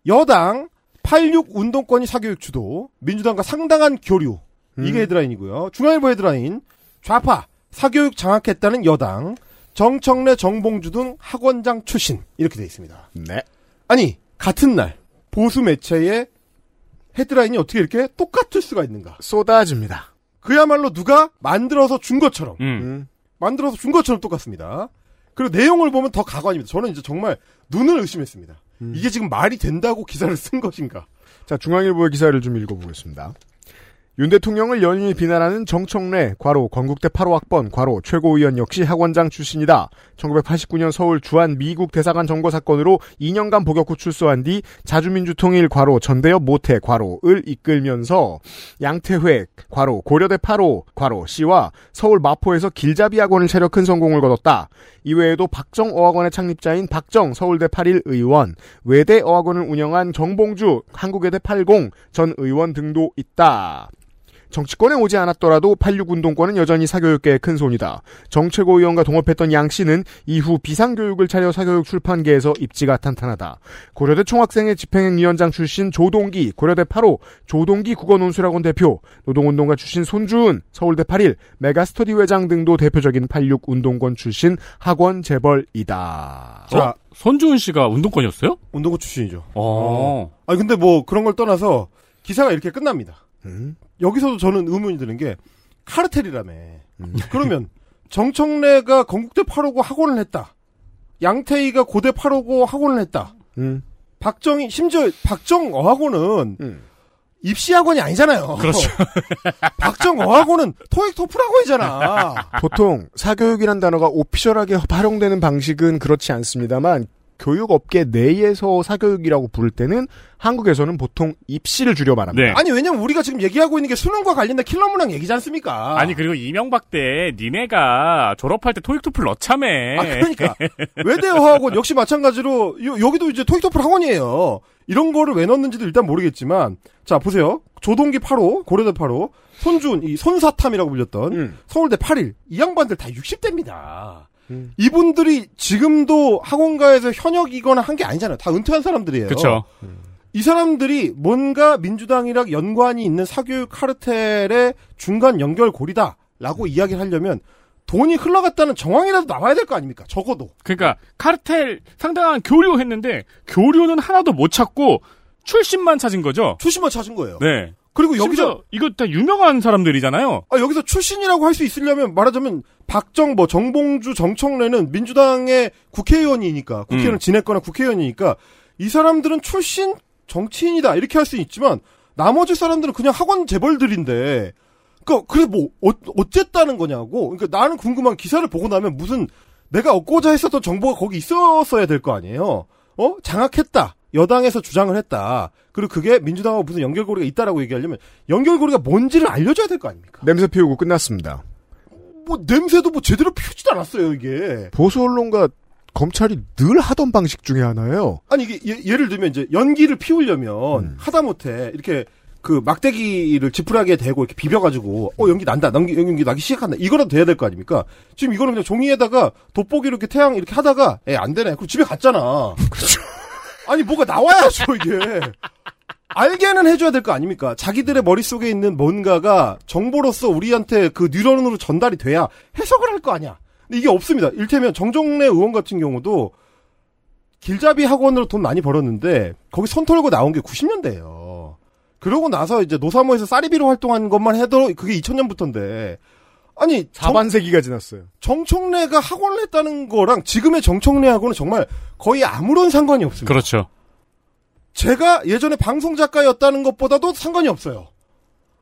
여당 팔십육 운동권이 사교육 주도. 민주당과 상당한 교류. 음. 이게 헤드라인이고요. 중앙일보 헤드라인. 좌파 사교육 장악했다는 여당. 정청래, 정봉주 등 학원장 출신. 이렇게 돼 있습니다. 네. 아니, 같은 날 보수 매체의 헤드라인이 어떻게 이렇게 똑같을 수가 있는가. 쏟아집니다. 그야말로 누가 만들어서 준 것처럼. 음. 만들어서 준 것처럼 똑같습니다. 그리고 내용을 보면 더 가관입니다. 저는 이제 정말 눈을 의심했습니다. 음. 이게 지금 말이 된다고 기사를 쓴 것인가. 자, 중앙일보의 기사를 좀 읽어보겠습니다. 윤 대통령을 연일 비난하는 정청래, 과로, 건국대 팔호 학번, 과로, 최고위원 역시 학원장 출신이다. 천구백팔십구년 서울 주한 미국 대사관 점거 사건으로 이년간 복역 후 출소한 뒤 자주민주통일, 과로, 전대협 모태, 과로를 이끌면서 양태회, 과로, 고려대 팔호, 과로, 씨와 서울 마포에서 길잡이 학원을 차려 큰 성공을 거뒀다. 이외에도 박정 어학원의 창립자인 박정, 서울대 팔십일 의원, 외대 어학원을 운영한 정봉주, 한국외대 팔십 전 의원 등도 있다. 정치권에 오지 않았더라도 팔십육 운동권은 여전히 사교육계의 큰 손이다. 정 최고위원과 동업했던 양 씨는 이후 비상교육을 차려 사교육 출판계에서 입지가 탄탄하다. 고려대 총학생회 집행위원장 출신 조동기, 고려대 팔호, 조동기 국어논술학원 대표, 노동운동가 출신 손주은, 서울대 팔십일, 메가스터디 회장 등도 대표적인 팔십육 운동권 출신 학원 재벌이다. 자, 어? 손주은 씨가 운동권이었어요? 운동권 출신이죠. 어. 아, 근데 뭐 그런 걸 떠나서 기사가 이렇게 끝납니다. 음? 여기서도 저는 의문이 드는 게 카르텔이라며. 음. 그러면 정청래가 건국대 팔 호고 학원을 했다. 양태희가 고대 팔 호고 학원을 했다. 음. 박정희, 심지어 박정 어학원은 음. 입시 학원이 아니잖아요. 그렇죠. 박정 어학원은 토익 토플 학원이잖아. 보통 사교육이란 단어가 오피셜하게 활용되는 방식은 그렇지 않습니다만 교육업계 내에서 사교육이라고 부를 때는 한국에서는 보통 입시를 줄여 말합니다. 네. 아니 왜냐면 우리가 지금 얘기하고 있는 게 수능과 관련된 킬러문항 얘기지 않습니까? 아니 그리고 이명박 때 니네가 졸업할 때 토익 토플 넣자며. 아 그러니까. 외대 어학원 역시 마찬가지로 요, 여기도 이제 토익 토플 학원이에요. 이런 거를 왜 넣었는지도 일단 모르겠지만 자 보세요. 조동기 팔 호, 고려대 팔 호, 손준, 이 손사탐이라고 불렸던 음. 서울대 팔십일 이 양반들 다 육십대입니다. 음. 이분들이 지금도 학원가에서 현역이거나 한 게 아니잖아요. 다 은퇴한 사람들이에요. 그렇죠. 음. 이 사람들이 뭔가 민주당이랑 연관이 있는 사교육 카르텔의 중간 연결고리다라고 음. 이야기를 하려면 돈이 흘러갔다는 정황이라도 나와야 될 거 아닙니까? 적어도. 그러니까 카르텔 상당한 교류했는데 교류는 하나도 못 찾고 출신만 찾은 거죠? 출신만 찾은 거예요. 네. 그리고 여기서 이거 다 유명한 사람들이잖아요. 아, 여기서 출신이라고 할 수 있으려면 말하자면 박정 뭐 정봉주 정청래는 민주당의 국회의원이니까 국회의원을 음. 지냈거나 국회의원이니까 이 사람들은 출신 정치인이다 이렇게 할 수는 있지만 나머지 사람들은 그냥 학원 재벌들인데 그러니까 그래 뭐 어, 어쨌다는 거냐고. 그러니까 나는 궁금한 기사를 보고 나면 무슨 내가 얻고자 했었던 정보가 거기 있었어야 될 거 아니에요. 어 장악했다. 여당에서 주장을 했다. 그리고 그게 민주당하고 무슨 연결고리가 있다라고 얘기하려면 연결고리가 뭔지를 알려줘야 될 거 아닙니까? 냄새 피우고 끝났습니다. 뭐 냄새도 뭐 제대로 피우지도 않았어요 이게. 보수 언론과 검찰이 늘 하던 방식 중에 하나예요. 아니 이게 예, 예를 들면 이제 연기를 피우려면 음. 하다못해 이렇게 그 막대기를 지푸라기에 대고 이렇게 비벼가지고 어 연기 난다, 연기, 연기 나기 시작한다. 이거라도 돼야 될 거 아닙니까? 지금 이거는 그냥 종이에다가 돋보기로 이렇게 태양 이렇게 하다가 에 안 되네. 그럼 집에 갔잖아. 그렇죠. 아니 뭐가 나와야죠 이게. 알게는 해줘야 될 거 아닙니까? 자기들의 머릿속에 있는 뭔가가 정보로서 우리한테 그 뉴런으로 전달이 돼야 해석을 할 거 아니야. 근데 이게 없습니다. 일테면 정정래 의원 같은 경우도 길잡이 학원으로 돈 많이 벌었는데 거기 선 털고 나온 게 구십년대예요. 그러고 나서 이제 노사모에서 쌀이비로 활동한 것만 해도 그게 이천년부터인데 아니 사반세기가 지났어요. 정청래가 학원을 했다는 거랑 지금의 정청래하고는 정말 거의 아무런 상관이 없습니다. 그렇죠. 제가 예전에 방송작가였다는 것보다도 상관이 없어요.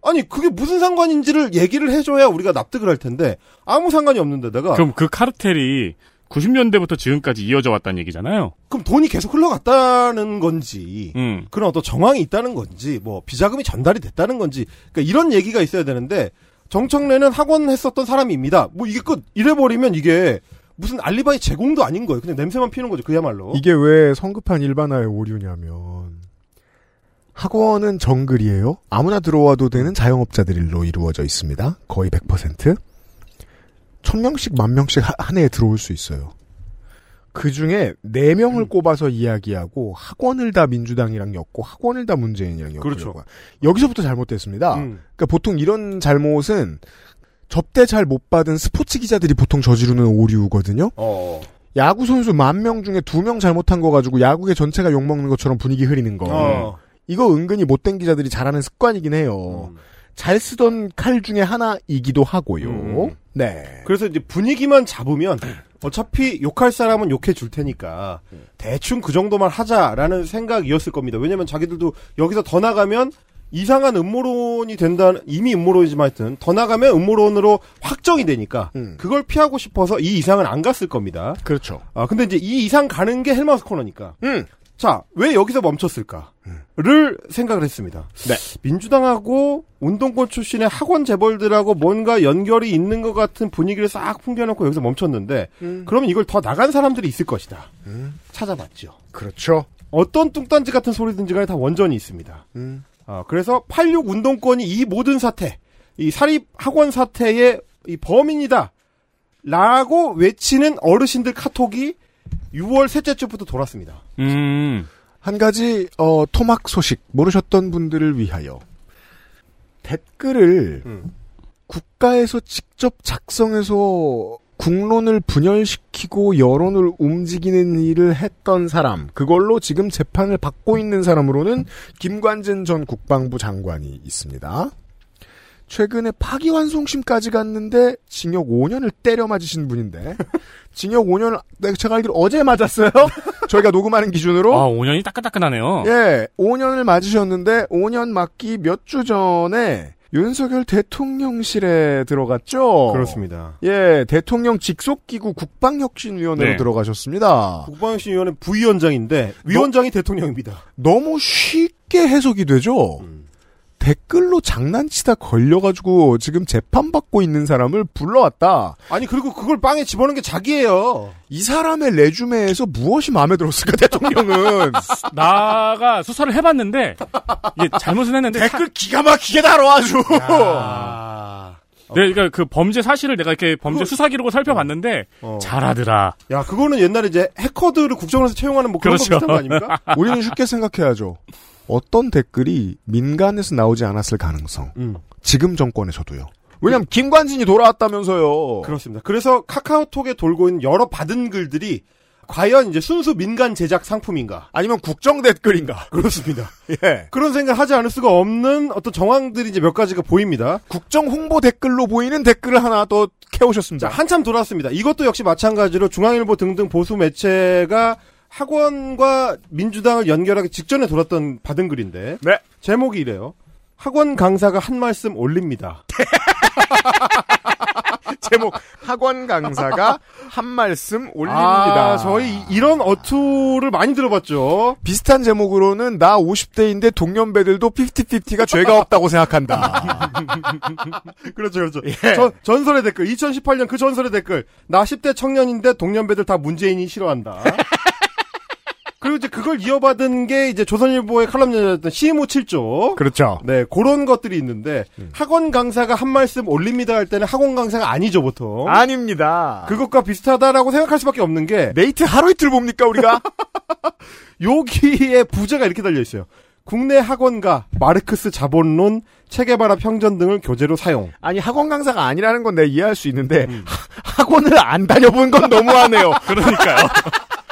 아니 그게 무슨 상관인지를 얘기를 해줘야 우리가 납득을 할 텐데 아무 상관이 없는데다가 그럼 그 카르텔이 구십년대부터 지금까지 이어져 왔다는 얘기잖아요. 그럼 돈이 계속 흘러갔다는 건지 음. 그런 어떤 정황이 있다는 건지 뭐 비자금이 전달이 됐다는 건지 그러니까 이런 얘기가 있어야 되는데 정청래는 학원 했었던 사람입니다. 뭐 이게 끝. 이래버리면 이게 무슨 알리바이 제공도 아닌 거예요. 그냥 냄새만 피우는 거죠. 그야말로. 이게 왜 성급한 일반화의 오류냐면 학원은 정글이에요. 아무나 들어와도 되는 자영업자들로 이루어져 있습니다. 거의 백 퍼센트. 천 명씩, 만 명씩 한 해에 들어올 수 있어요. 그 중에 네 명을 음. 꼽아서 이야기하고 학원을 다 민주당이랑 엮고 학원을 다 문재인이랑 엮고. 그렇죠. 여기서부터 잘못됐습니다. 음. 그러니까 보통 이런 잘못은 접대 잘 못 받은 스포츠 기자들이 보통 저지르는 오류거든요. 어. 야구 선수 만 명 중에 두 명 잘못한 거 가지고 야구계 전체가 욕먹는 것처럼 분위기 흐리는 거. 어. 이거 은근히 못된 기자들이 잘하는 습관이긴 해요. 음. 잘 쓰던 칼 중에 하나이기도 하고요. 음. 네. 그래서 이제 분위기만 잡으면 어차피 욕할 사람은 욕해 줄 테니까 음. 대충 그 정도만 하자라는 생각이었을 겁니다. 왜냐면 자기들도 여기서 더 나가면 이상한 음모론이 된다, 이미 음모론이지만 하여튼 더 나가면 음모론으로 확정이 되니까 음. 그걸 피하고 싶어서 이 이상은 안 갔을 겁니다. 그렇죠. 아, 근데 이제 이 이상 가는 게 헬마우스 코너니까. 음. 자, 왜 여기서 멈췄을까를 음. 생각을 했습니다. 네. 민주당하고 운동권 출신의 학원 재벌들하고 뭔가 연결이 있는 것 같은 분위기를 싹 풍겨놓고 여기서 멈췄는데 음. 그러면 이걸 더 나간 사람들이 있을 것이다. 음. 찾아봤죠. 그렇죠. 어떤 뚱딴지 같은 소리든지 간에 다 원전이 있습니다. 음. 아, 그래서 팔십육 운동권이 이 모든 사태, 이 사립 학원 사태의 이 범인이다 라고 외치는 어르신들 카톡이 유월 셋째 주부터 돌았습니다. 음. 한 가지 어, 토막 소식 모르셨던 분들을 위하여 댓글을 음. 국가에서 직접 작성해서 국론을 분열시키고 여론을 움직이는 일을 했던 사람, 그걸로 지금 재판을 받고 있는 사람으로는 김관진 전 국방부 장관이 있습니다. 최근에 파기환송심까지 갔는데 징역 오 년을 때려 맞으신 분인데 징역 오 년을 제가 알기로 어제 맞았어요. 저희가 녹음하는 기준으로. 아, 오 년이 따끈따끈하네요. 예, 오 년을 맞으셨는데 오 년 맞기 몇 주 전에 윤석열 대통령실에 들어갔죠. 그렇습니다. 예, 대통령 직속기구 국방혁신위원회로 네. 들어가셨습니다. 국방혁신위원회 부위원장인데 위원장이 너, 대통령입니다. 너무 쉽게 해석이 되죠. 음. 댓글로 장난치다 걸려가지고 지금 재판받고 있는 사람을 불러왔다. 아니, 그리고 그걸 빵에 집어넣은 게 자기예요. 이 사람의 레주메에서 무엇이 마음에 들었을까, 대통령은. 나가 수사를 해봤는데, 이게 잘못은 했는데. 댓글 사... 기가 막히게 달아, 아주. 야... 네, 그러니까 그 범죄 사실을 내가 이렇게 범죄 그거... 수사 기록을 살펴봤는데 어. 잘하더라. 야, 그거는 옛날에 이제 해커들을 국정원에서 채용하는 뭐 그런 그렇죠. 거 비슷한 거 아닙니까? 우리는 쉽게 생각해야죠. 어떤 댓글이 민간에서 나오지 않았을 가능성. 음. 지금 정권에서도요. 왜냐면 김관진이 돌아왔다면서요. 그렇습니다. 그래서 카카오톡에 돌고 있는 여러 받은 글들이 과연 이제 순수 민간 제작 상품인가? 아니면 국정 댓글인가? 그렇습니다. 예. 그런 생각 하지 않을 수가 없는 어떤 정황들이 이제 몇 가지가 보입니다. 국정 홍보 댓글로 보이는 댓글을 하나 더 캐오셨습니다. 자, 한참 돌아왔습니다. 이것도 역시 마찬가지로 중앙일보 등등 보수 매체가 학원과 민주당을 연결하기 직전에 돌았던 받은 글인데 네. 제목이 이래요. 학원 강사가 한 말씀 올립니다. 제목 학원 강사가 한 말씀 올립니다. 아, 저희 이런 어투를 많이 들어봤죠. 비슷한 제목으로는 나 오십 대인데 동년배들도 오십 오십가 죄가 없다고 생각한다. 그렇죠. 그렇죠. 예. 전, 전설의 댓글 이천십팔 년 그 전설의 댓글 나 십 대 청년인데 동년배들 다 문재인이 싫어한다. 그리고 이제 그걸 이어받은 게 이제 조선일보의 칼럼니였던 시모 칠 조. 그렇죠. 네, 그런 것들이 있는데, 음. 학원 강사가 한 말씀 올립니다 할 때는 학원 강사가 아니죠, 보통. 아닙니다. 그것과 비슷하다라고 생각할 수밖에 없는 게. 네이트 하루 이틀 봅니까, 우리가? 여기에 부제가 이렇게 달려있어요. 국내 학원가, 마르크스 자본론, 체게바라 평전 등을 교재로 사용. 아니, 학원 강사가 아니라는 건 내가 이해할 수 있는데, 음. 하, 학원을 안 다녀본 건 너무하네요. 그러니까요.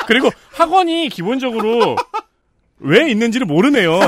그리고 학원이 기본적으로 왜 있는지를 모르네요.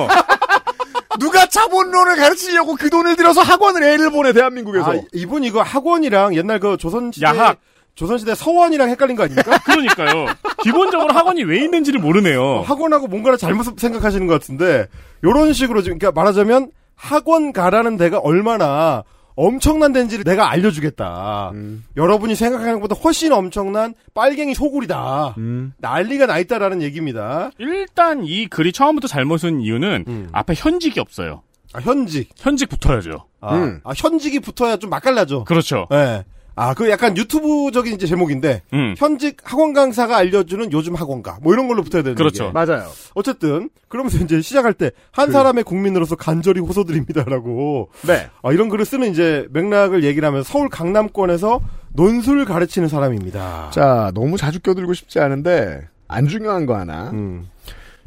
누가 자본론을 가르치려고 그 돈을 들여서 학원을 애를 보내, 대한민국에서. 아, 이분 이거 학원이랑 옛날 그 조선시대 야학. 조선시대 서원이랑 헷갈린 거 아닙니까? 그러니까요. 기본적으로 학원이 왜 있는지를 모르네요. 어, 학원하고 뭔가를 잘못 생각하시는 것 같은데 이런 식으로 지금 그러니까 말하자면 학원 가라는 데가 얼마나 엄청난 데인지를 내가 알려주겠다. 음. 여러분이 생각하는 것보다 훨씬 엄청난 빨갱이 소굴이다. 음. 난리가 나 있다라는 얘기입니다. 일단 이 글이 처음부터 잘못 쓴 이유는 음. 앞에 현직이 없어요. 아, 현직. 현직 붙어야죠. 아, 음. 아 현직이 붙어야 좀 맛깔나죠. 그렇죠. 네. 아, 그 약간 유튜브적인 이제 제목인데 음. 현직 학원 강사가 알려주는 요즘 학원가 뭐 이런 걸로 붙어야 되는 그렇죠. 게. 맞아요. 어쨌든 그러면서 이제 시작할 때 한 그... 사람의 국민으로서 간절히 호소드립니다라고. 네. 아, 이런 글을 쓰는 이제 맥락을 얘기를 하면서 서울 강남권에서 논술을 가르치는 사람입니다. 자, 너무 자주 껴들고 싶지 않은데 안 중요한 거 하나. 음.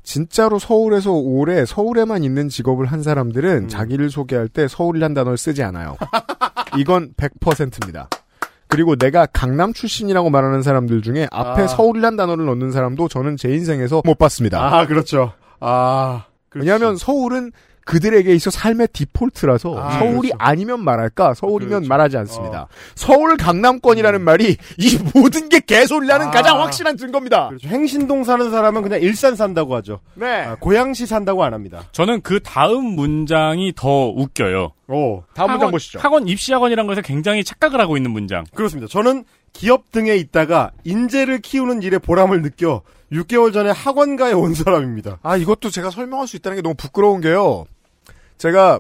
진짜로 서울에서 오래 서울에만 있는 직업을 한 사람들은 음. 자기를 소개할 때 서울이란 단어를 쓰지 않아요. 이건 백 퍼센트입니다. 그리고 내가 강남 출신이라고 말하는 사람들 중에 앞에 아. 서울이란 단어를 넣는 사람도 저는 제 인생에서 못 봤습니다. 아, 그렇죠. 아, 그렇죠. 왜냐하면 서울은 그들에게 있어 삶의 디폴트라서 아, 서울이 그렇죠. 아니면 말할까 서울이면 그렇죠. 말하지 않습니다. 어. 서울 강남권이라는 음. 말이 이 모든 게 개소리라는 아. 가장 확실한 증거입니다. 그렇죠. 행신동 사는 사람은 그냥 일산 산다고 하죠. 네, 아, 고양시 산다고 안 합니다. 저는 그 다음 문장이 더 웃겨요. 오, 다음 학원, 문장 보시죠. 학원 입시학원이라는 것에 굉장히 착각을 하고 있는 문장. 그렇습니다. 저는 기업 등에 있다가 인재를 키우는 일에 보람을 느껴 육 개월 전에 학원가에 온 사람입니다. 아, 이것도 제가 설명할 수 있다는 게 너무 부끄러운 게요. 제가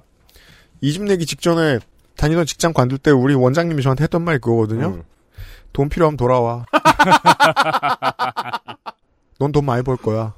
이 집 내기 직전에 다니던 직장 관둘 때 우리 원장님이 저한테 했던 말이 그거거든요. 음. 돈 필요하면 돌아와. 넌 돈 많이 벌 거야.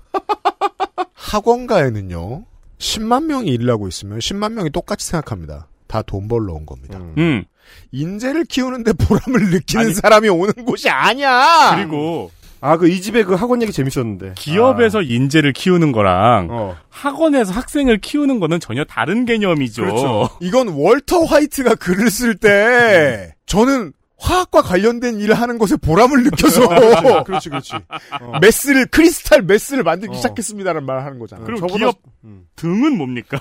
학원가에는요. 십만 명이 일하고 있으면 십만 명이 똑같이 생각합니다. 다 돈 벌러 온 겁니다. 음. 인재를 키우는데 보람을 느끼는 아니, 사람이 오는 곳이 아니야. 그리고 아, 그 이 집에 그 학원 얘기 재밌었는데. 기업에서 아. 인재를 키우는 거랑 어. 학원에서 학생을 키우는 거는 전혀 다른 개념이죠. 그렇죠. 이건 월터 화이트가 글을 쓸 때 저는 화학과 관련된 일을 하는 것에 보람을 느껴서 아, 그렇지, 그렇지. 어. 메스를 크리스탈 메스를 만들기 어. 시작했습니다라는 말을 하는 거잖아. 그럼 저보다... 기업 음. 등은 뭡니까?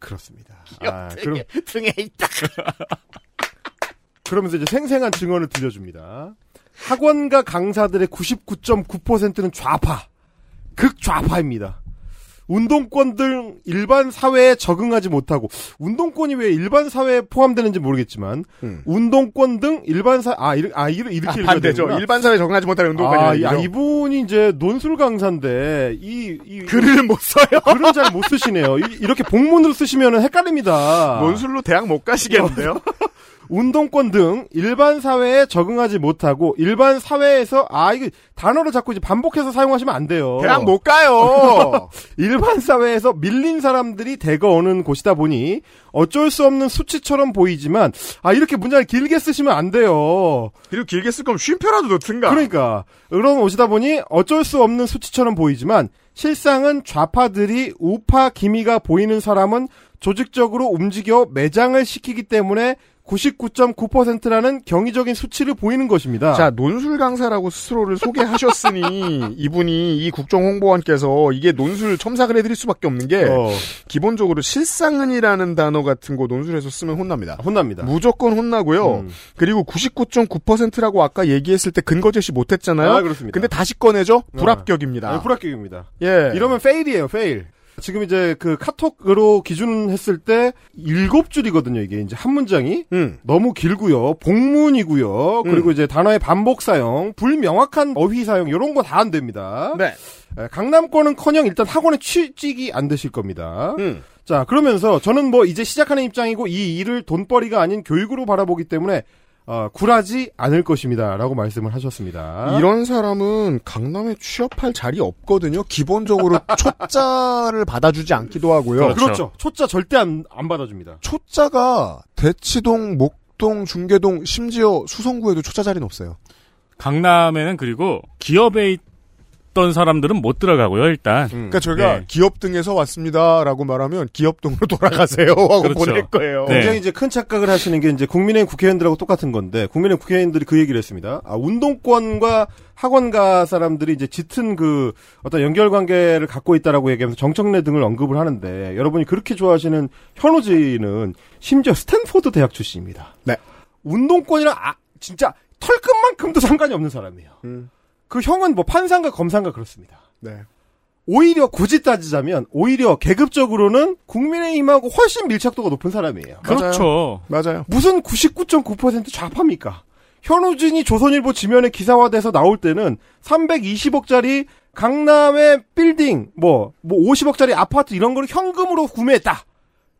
그렇습니다. 기업 아, 등에, 그럼... 등에 있다. 그러면서 이제 생생한 증언을 들려줍니다. 학원가 강사들의 구십구 점 구 퍼센트는 좌파, 극좌파입니다. 운동권 등 일반 사회에 적응하지 못하고, 운동권이 왜 일반 사회에 포함되는지 모르겠지만, 음. 운동권 등 일반 사회, 아, 이렇게, 아, 이렇게 아, 반대죠. 일반 사회에 적응하지 못하는 운동권이. 아, 아, 이분이 이제 논술 강사인데, 이, 이. 글을 못 써요? 글을 잘 못 쓰시네요. 이렇게 복문으로 쓰시면 헷갈립니다. 논술로 대학 못 가시겠는데요? 운동권 등 일반 사회에 적응하지 못하고 일반 사회에서 아 이거 단어를 자꾸 이제 반복해서 사용하시면 안 돼요. 대학 못 가요. 일반 사회에서 밀린 사람들이 대거 오는 곳이다 보니 어쩔 수 없는 수치처럼 보이지만 아 이렇게 문장을 길게 쓰시면 안 돼요. 그리고 길게 쓸 거면 쉼표라도 넣든가. 그러니까 그런 곳이다 보니 어쩔 수 없는 수치처럼 보이지만 실상은 좌파들이 우파 기미가 보이는 사람은 조직적으로 움직여 매장을 시키기 때문에 구십구 점 구 퍼센트라는 경이적인 수치를 보이는 것입니다. 자, 논술 강사라고 스스로를 소개하셨으니 이분이 이 국정홍보원께서 이게 논술 첨삭을 해드릴 수밖에 없는 게 어. 기본적으로 실상은이라는 단어 같은 거 논술에서 쓰면 혼납니다. 혼납니다. 무조건 혼나고요. 음. 그리고 구십구 점 구 퍼센트라고 아까 얘기했을 때 근거 제시 못했잖아요. 아, 그렇습니다. 근데 다시 꺼내죠? 불합격입니다. 아, 불합격입니다. 예, 이러면 페일이에요. 페일. 지금 이제 그 카톡으로 기준했을 때 일곱 줄이거든요. 이게 이제 한 문장이 음. 너무 길고요, 복문이고요, 그리고 음. 이제 단어의 반복 사용, 불명확한 어휘 사용 이런 거 다 안 됩니다. 네. 강남권은커녕 일단 학원에 취직이 안 되실 겁니다. 음. 자, 그러면서 저는 뭐 이제 시작하는 입장이고 이 일을 돈벌이가 아닌 교육으로 바라보기 때문에. 어, 굴하지 않을 것입니다. 라고 말씀을 하셨습니다. 이런 사람은 강남에 취업할 자리 없거든요. 기본적으로 초짜를 받아주지 않기도 하고요. 그렇죠. 그렇죠. 초짜 절대 안, 안 받아줍니다. 초짜가 대치동, 목동, 중계동, 심지어 수성구에도 초짜 자리는 없어요. 강남에는 그리고 기업에 있던 사람들은 못 들어가고요, 일단. 음. 그러니까 저희가 네. 기업 등에서 왔습니다라고 말하면 기업 등으로 돌아가세요 하고 그렇죠. 보낼 거예요. 네. 굉장히 이제 큰 착각을 하시는 게 이제 국민의힘 국회의원들하고 똑같은 건데 국민의힘 국회의원들이 그 얘기를 했습니다. 아, 운동권과 학원가 사람들이 이제 짙은 그 어떤 연결 관계를 갖고 있다라고 얘기하면서 정청래 등을 언급을 하는데 여러분이 그렇게 좋아하시는 현호지는 심지어 스탠포드 대학 출신입니다. 네. 운동권이랑 아, 진짜 털끝만큼도 상관이 없는 사람이에요. 음. 그 형은 뭐 판사인가 검사인가 그렇습니다. 네. 오히려 굳이 따지자면 오히려 계급적으로는 국민의힘하고 훨씬 밀착도가 높은 사람이에요. 그렇죠. 맞아요. 맞아요. 무슨 구십구 점 구 퍼센트 좌파입니까? 현우진이 조선일보 지면에 기사화돼서 나올 때는 삼백이십억짜리 강남의 빌딩, 뭐, 뭐 오십억짜리 아파트 이런 걸 현금으로 구매했다.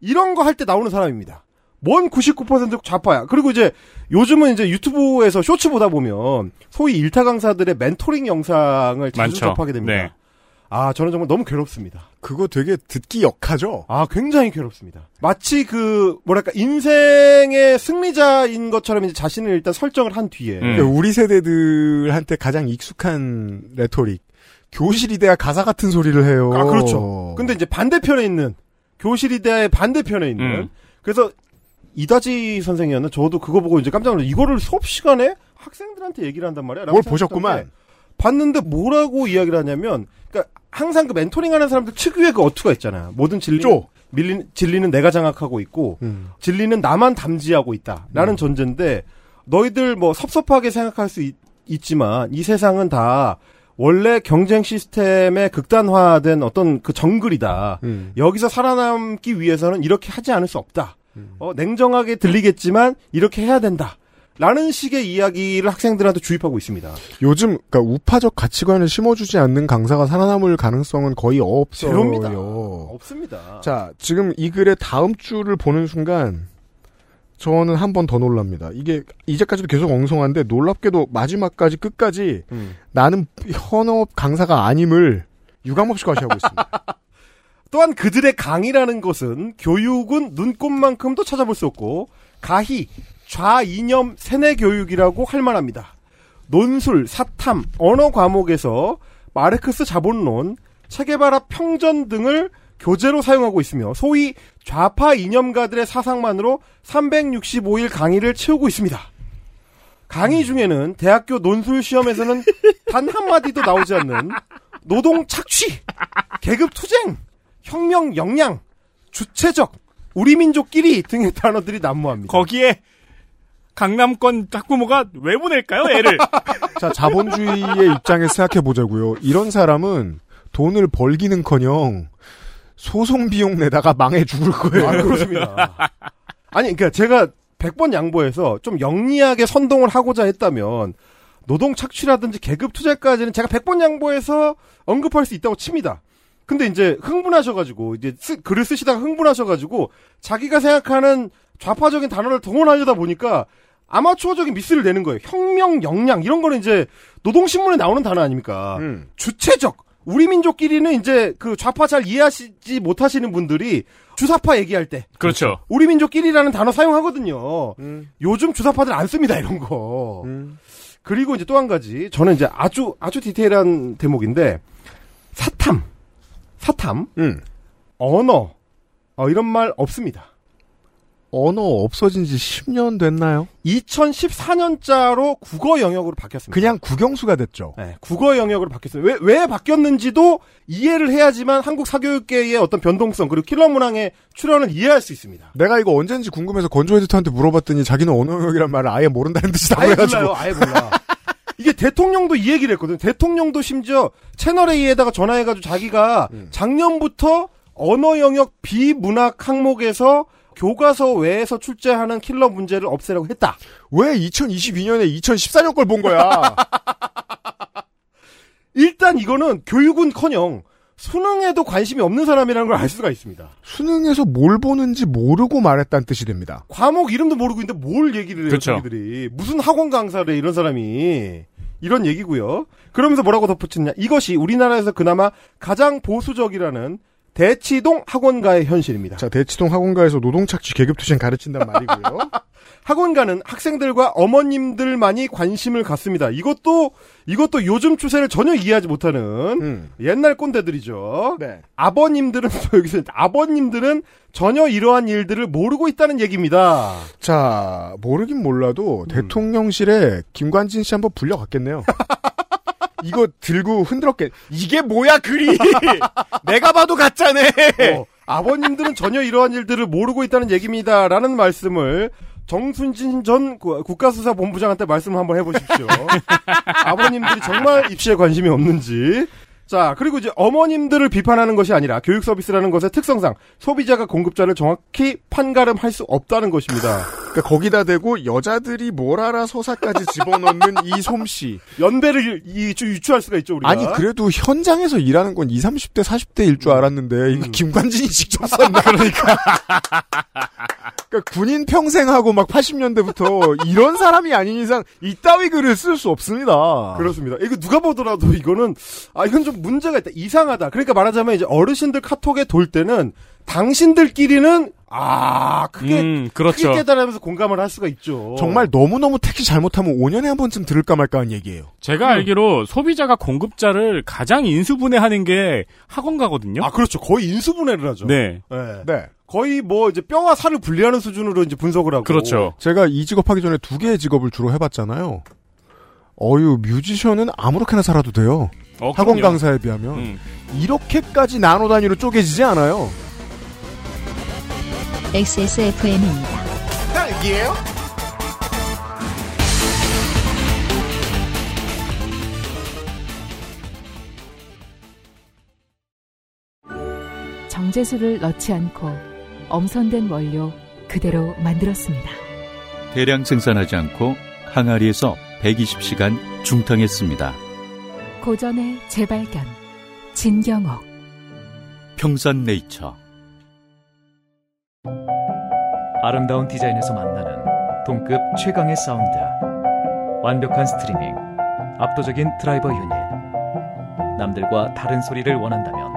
이런 거 할 때 나오는 사람입니다. 뭔 구십구 퍼센트 좌파야. 그리고 이제 요즘은 이제 유튜브에서 쇼츠 보다 보면 소위 일타 강사들의 멘토링 영상을 자주 많죠. 접하게 됩니다. 네. 아, 저는 정말 너무 괴롭습니다. 그거 되게 듣기 역하죠? 아, 굉장히 괴롭습니다. 마치 그, 뭐랄까, 인생의 승리자인 것처럼 이제 자신을 일단 설정을 한 뒤에. 음. 우리 세대들한테 가장 익숙한 레토릭. 교실이 돼야 가사 같은 소리를 해요. 아, 그렇죠. 근데 이제 반대편에 있는, 교실이 돼야 반대편에 있는. 음. 그래서, 이다지 선생이었나? 저도 그거 보고 이제 깜짝 놀랐어요. 이거를 수업 시간에 학생들한테 얘기를 한단 말이야? 뭘 보셨구만. 봤는데 뭐라고 이야기를 하냐면, 그니까, 항상 그 멘토링하는 사람들 특유의 그 어투가 있잖아. 모든 진리, 밀린, 진리는 내가 장악하고 있고 음. 진리는 나만 담지하고 있다라는 음. 전제인데 너희들 뭐 섭섭하게 생각할 수 있, 있지만 이 세상은 다 원래 경쟁 시스템의 극단화된 어떤 그 정글이다. 음. 여기서 살아남기 위해서는 이렇게 하지 않을 수 없다. 음. 어, 냉정하게 들리겠지만 이렇게 해야 된다. 라는 식의 이야기를 학생들한테 주입하고 있습니다. 요즘 그러니까 우파적 가치관을 심어주지 않는 강사가 살아남을 가능성은 거의 없어요. 제로입니다. 없습니다. 자, 지금 이 글의 다음 줄을 보는 순간 저는 한 번 더 놀랍니다. 이게 이제까지도 계속 엉성한데 놀랍게도 마지막까지 끝까지 음. 나는 현업 강사가 아님을 유감없이 과시하고 있습니다. 또한 그들의 강의라는 것은 교육은 눈꼽만큼도 찾아볼 수 없고 가히 좌이념 세뇌교육이라고 할 만합니다. 논술, 사탐, 언어 과목에서 마르크스 자본론, 체게바라 평전 등을 교재로 사용하고 있으며 소위 좌파 이념가들의 사상만으로 삼백육십오 일 강의를 채우고 있습니다. 강의 중에는 대학교 논술 시험에서는 단 한마디도 나오지 않는 노동 착취, 계급 투쟁, 혁명 역량, 주체적, 우리 민족끼리 등의 단어들이 난무합니다. 거기에 강남권 학부모가 왜 보낼까요, 애를? 자, 자본주의의 입장에서 생각해보자고요. 이런 사람은 돈을 벌기는커녕 소송 비용 내다가 망해 죽을 거예요. 아, 그렇습니다. 아니, 그러니까 제가 백 번 양보해서 좀 영리하게 선동을 하고자 했다면 노동 착취라든지 계급 투쟁까지는 제가 백 번 양보해서 언급할 수 있다고 칩니다. 근데 이제 흥분하셔가지고 이제 쓰, 글을 쓰시다가 흥분하셔가지고 자기가 생각하는 좌파적인 단어를 동원하려다 보니까 아마추어적인 미스를 내는 거예요. 혁명, 역량 이런 거는 이제 노동신문에 나오는 단어 아닙니까? 음. 주체적. 우리 민족끼리는 이제 그 좌파 잘 이해하시지 못하시는 분들이 주사파 얘기할 때 그렇죠. 우리 민족끼리라는 단어 사용하거든요. 음. 요즘 주사파들 안 씁니다 이런 거. 음. 그리고 이제 또 한 가지 저는 이제 아주 아주 디테일한 대목인데 사탐, 사탐, 음. 언어 어, 이런 말 없습니다. 언어 없어진 지 십 년 됐나요? 이천십사 년자로 국어 영역으로 바뀌었습니다. 그냥 국영수가 됐죠. 네, 국어 영역으로 바뀌었습니다. 왜, 왜 바뀌었는지도 이해를 해야지만 한국 사교육계의 어떤 변동성 그리고 킬러 문항의 출현을 이해할 수 있습니다. 내가 이거 언젠지 궁금해서 건조 에디터한테 물어봤더니 자기는 언어 영역이란 말을 아예 모른다는 듯이 나와가지고. 아예 몰라요. 아예 몰라. 이게 대통령도 이 얘기를 했거든. 대통령도 심지어 채널A에다가 전화해가지고 자기가 음. 작년부터 언어 영역 비문학 항목에서 교과서 외에서 출제하는 킬러 문제를 없애라고 했다. 왜 이천이십이 년에 이천십사 년 걸 본 거야? 일단 이거는 교육은커녕 수능에도 관심이 없는 사람이라는 걸 알 수가 있습니다. 수능에서 뭘 보는지 모르고 말했다는 뜻이 됩니다. 과목 이름도 모르고 있는데 뭘 얘기를 해요, 그렇죠. 자기들이. 무슨 학원 강사래 이런 사람이. 이런 얘기고요. 그러면서 뭐라고 덧붙이느냐. 이것이 우리나라에서 그나마 가장 보수적이라는 대치동 학원가의 현실입니다. 자, 대치동 학원가에서 노동착취 계급투쟁 가르친단 말이고요. 학원가는 학생들과 어머님들만이 관심을 갖습니다. 이것도 이것도 요즘 추세를 전혀 이해하지 못하는 음. 옛날 꼰대들이죠. 네. 아버님들은 또 여기서 아버님들은 전혀 이러한 일들을 모르고 있다는 얘기입니다. 자, 모르긴 몰라도 음. 대통령실에 김관진 씨 한번 불려갔겠네요. 이거 들고 흔들었게 이게 뭐야 글이 내가 봐도 가짜네. 어, 아버님들은 전혀 이러한 일들을 모르고 있다는 얘기입니다라는 말씀을 정순진 전 국가수사본부장한테 말씀을 한번 해보십시오. 아버님들이 정말 입시에 관심이 없는지. 자, 그리고 이제 어머님들을 비판하는 것이 아니라 교육 서비스라는 것의 특성상 소비자가 공급자를 정확히 판가름할 수 없다는 것입니다. 그러니까 거기다 대고 여자들이 뭘 알아 서사까지 집어넣는 이 솜씨. 연배를 이, 유추할 수가 있죠, 우리가. 아니, 그래도 현장에서 일하는 건 이십, 삼십 대, 사십 대일 줄 알았는데, 음. 이거 김관진이 직접 썼나, 그러니까. 그러니까 군인 평생하고 막 팔십 년대부터 이런 사람이 아닌 이상 이따위 글을 쓸 수 없습니다. 그렇습니다. 이거 누가 보더라도 이거는, 아, 이건 좀 문제가 있다. 이상하다. 그러니까 말하자면 이제 어르신들 카톡에 돌 때는 당신들끼리는 아, 크게, 음, 그렇죠. 크게 깨달으면서 공감을 할 수가 있죠. 정말 너무너무 택시 잘못하면 오 년에 한 번쯤 들을까 말까 하는 얘기예요. 제가 음. 알기로 소비자가 공급자를 가장 인수분해하는 게 학원가거든요. 아, 그렇죠. 거의 인수분해를 하죠. 네. 네. 네. 거의 뭐 이제 뼈와 살을 분리하는 수준으로 이제 분석을 하고. 그렇죠. 제가 이 직업 하기 전에 두 개의 직업을 주로 해봤잖아요. 어유, 뮤지션은 아무렇게나 살아도 돼요. 어, 학원 그럼요. 강사에 비하면. 음. 이렇게까지 나노 단위로 쪼개지지 않아요. 엑스에스에프엠입니다. 딸기예요? 정제수를 넣지 않고 엄선된 원료 그대로 만들었습니다. 대량 생산하지 않고 항아리에서 백이십 시간 중탕했습니다. 고전의 재발견 진경옥 평산네이처. 아름다운 디자인에서 만나는 동급 최강의 사운드, 완벽한 스트리밍, 압도적인 드라이버 유닛. 남들과 다른 소리를 원한다면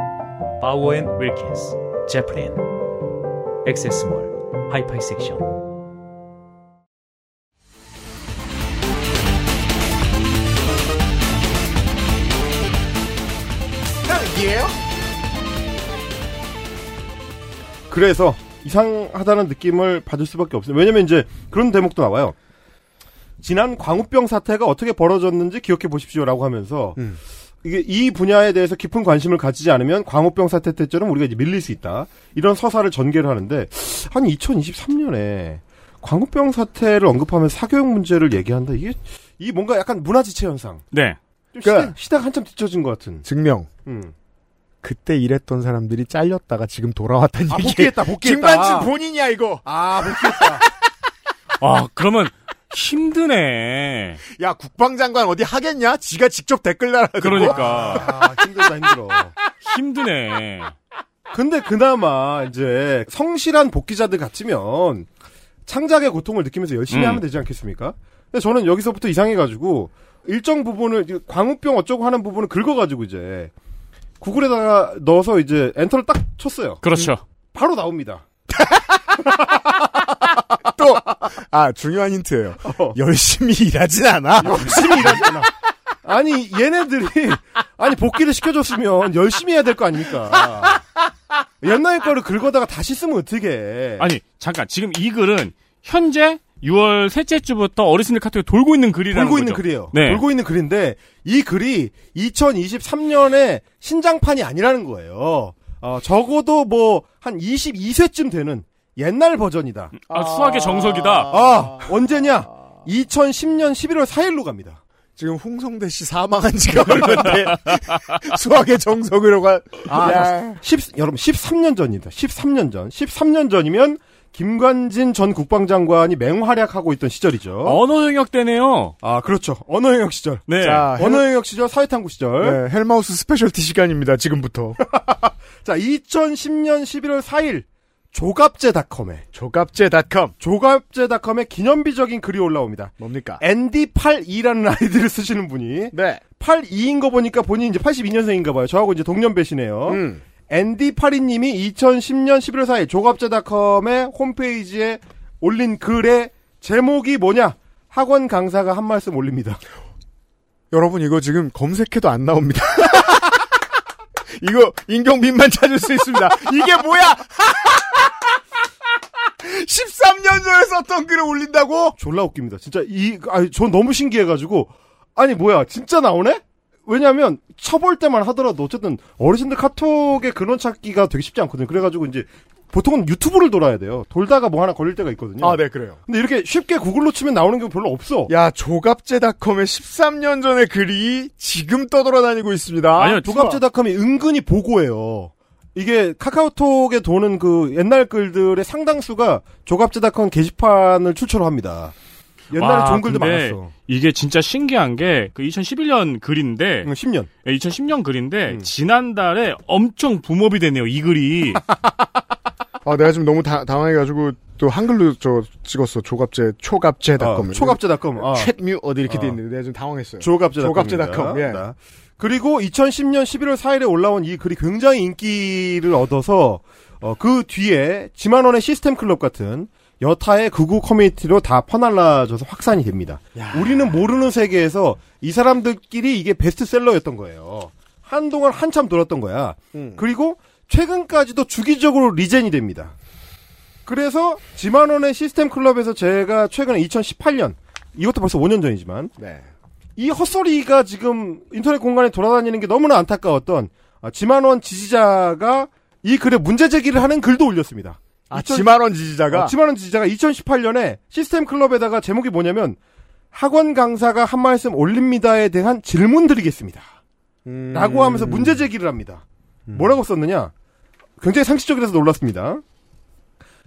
바우어 앤 윌킨스, 제플린, 액세스몰, 하이파이 섹션. 그래서 이상하다는 느낌을 받을 수밖에 없어요. 왜냐면 이제 그런 대목도 나와요. 지난 광우병 사태가 어떻게 벌어졌는지 기억해 보십시오라고 하면서 음. 이게 이 분야에 대해서 깊은 관심을 가지지 않으면 광우병 사태 때처럼 우리가 이제 밀릴 수 있다. 이런 서사를 전개를 하는데 한 이천이십삼 년에 광우병 사태를 언급하면서 사교육 문제를 얘기한다. 이게 이 뭔가 약간 문화지체 현상. 네. 좀 그러니까 시대, 시대가 한참 뒤쳐진 것 같은. 증명. 음. 그때 일했던 사람들이 잘렸다가 지금 돌아왔다는 얘기. 아, 복귀했다, 복귀했다. 김관진 본인이야, 이거. 아, 복귀했다. 아, 그러면 힘드네. 야, 국방장관 어디 하겠냐? 지가 직접 댓글 달아가지고. 그러니까. 아, 힘들다, 힘들어. 힘드네. 근데 그나마 이제 성실한 복귀자들 같으면 창작의 고통을 느끼면서 열심히 음. 하면 되지 않겠습니까? 근데 저는 여기서부터 이상해가지고 일정 부분을, 광우병 어쩌고 하는 부분을 긁어가지고 이제 구글에다가 넣어서 이제 엔터를 딱 쳤어요. 그렇죠. 바로 나옵니다. 또, 아, 중요한 힌트예요. 어. 열심히 일하진 않아. 열심히 일하진 않아. 아니, 얘네들이, 아니, 복귀를 시켜줬으면 열심히 해야 될 거 아닙니까? 옛날 거를 긁어다가 다시 쓰면 어떡해. 아니, 잠깐, 지금 이 글은 현재 유월 셋째 주부터 어르신들 카톡에 돌고 있는 글이라는 돌고 거죠. 돌고 있는 글이에요. 네. 돌고 있는 글인데 이 글이 이천이십삼 년에 신장판이 아니라는 거예요. 어, 적어도 뭐 한 이십이 세쯤 되는 옛날 버전이다. 아, 수학의 정석이다. 아, 언제냐? 이천십 년 십일월 사일로 갑니다. 지금 홍성대 씨 사망한 지가 얼마인데 수학의 정석으로 가. 아, 십, 여러분 십삼 년 전입니다. 십삼 년 전. 십삼 년 전이면 김관진 전 국방장관이 맹활약하고 있던 시절이죠. 언어영역 때네요. 아, 그렇죠. 언어영역 시절. 네. 자, 헬... 언어영역 시절, 사회탐구 시절. 네, 헬마우스 스페셜티 시간입니다. 지금부터. 자, 이천십 년 십일월 사일 조갑제닷컴에 조갑제닷컴 조갑제닷컴에 기념비적인 글이 올라옵니다. 뭡니까? 엔디 팔십이라는 아이디를 쓰시는 분이 네. 팔십이인 거 보니까 본인이 이제 팔십이 년생인가 봐요. 저하고 이제 동년배시네요. 음. 엔디 팔십이님이 이천십 년 십일월 사일 조갑제닷컴의 홈페이지에 올린 글의 제목이 뭐냐? 학원 강사가 한 말씀 올립니다. 여러분 이거 지금 검색해도 안 나옵니다. 이거 임경빈만 찾을 수 있습니다. 이게 뭐야? 십삼 년 전에 썼던 글을 올린다고? 졸라 웃깁니다. 진짜 이, 아니, 전 너무 신기해가지고 아니 뭐야 진짜 나오네? 왜냐면, 쳐볼 때만 하더라도, 어쨌든, 어르신들 카톡의 근원 찾기가 되게 쉽지 않거든요. 그래가지고, 이제, 보통은 유튜브를 돌아야 돼요. 돌다가 뭐 하나 걸릴 때가 있거든요. 아, 네, 그래요. 근데 이렇게 쉽게 구글로 치면 나오는 게 별로 없어. 야, 조갑제닷컴의 십삼 년 전의 글이 지금 떠돌아다니고 있습니다. 아니요, 조갑제닷컴이 은근히 보고해요. 이게 카카오톡에 도는 그 옛날 글들의 상당수가 조갑제닷컴 게시판을 출처로 합니다. 옛날에 와, 좋은 글도 많았어. 이게 진짜 신기한 게 그 이천십일 년 글인데 응, 십 년. 이천십 년 글인데 응. 지난달에 엄청 붐업이 됐네요. 이 글이. 아, 내가 지금 너무 다, 당황해가지고 또 한글로 저 찍었어. 조갑제, 초갑제닷컴. 아, 초갑제닷컴. 아. 챗뮤 어디 이렇게 아. 돼 있는데 내가 지금 당황했어요. 조갑제닷컴. 조갑제닷컴. 예. 나. 그리고 이천십 년 십일월 사일에 올라온 이 글이 굉장히 인기를 얻어서 어, 그 뒤에 지만원의 시스템 클럽 같은 여타의 극우 커뮤니티로 다 퍼날라져서 확산이 됩니다. 야. 우리는 모르는 세계에서 이 사람들끼리 이게 베스트셀러였던 거예요. 한동안 한참 돌았던 거야. 음. 그리고 최근까지도 주기적으로 리젠이 됩니다. 그래서 지만원의 시스템 클럽에서 제가 최근에 이천십팔 년, 이것도 벌써 오 년 전이지만 네. 이 헛소리가 지금 인터넷 공간에 돌아다니는 게 너무나 안타까웠던 지만원 지지자가 이 글에 문제 제기를 하는 글도 올렸습니다. 아, 이천... 지만원 지지자가? 어, 지만원 지지자가 이천십팔 년에 시스템 클럽에다가 제목이 뭐냐면 학원 강사가 한 말씀 올립니다에 대한 질문 드리겠습니다. 음... 라고 하면서 문제 제기를 합니다. 음... 뭐라고 썼느냐? 굉장히 상식적이라서 놀랐습니다.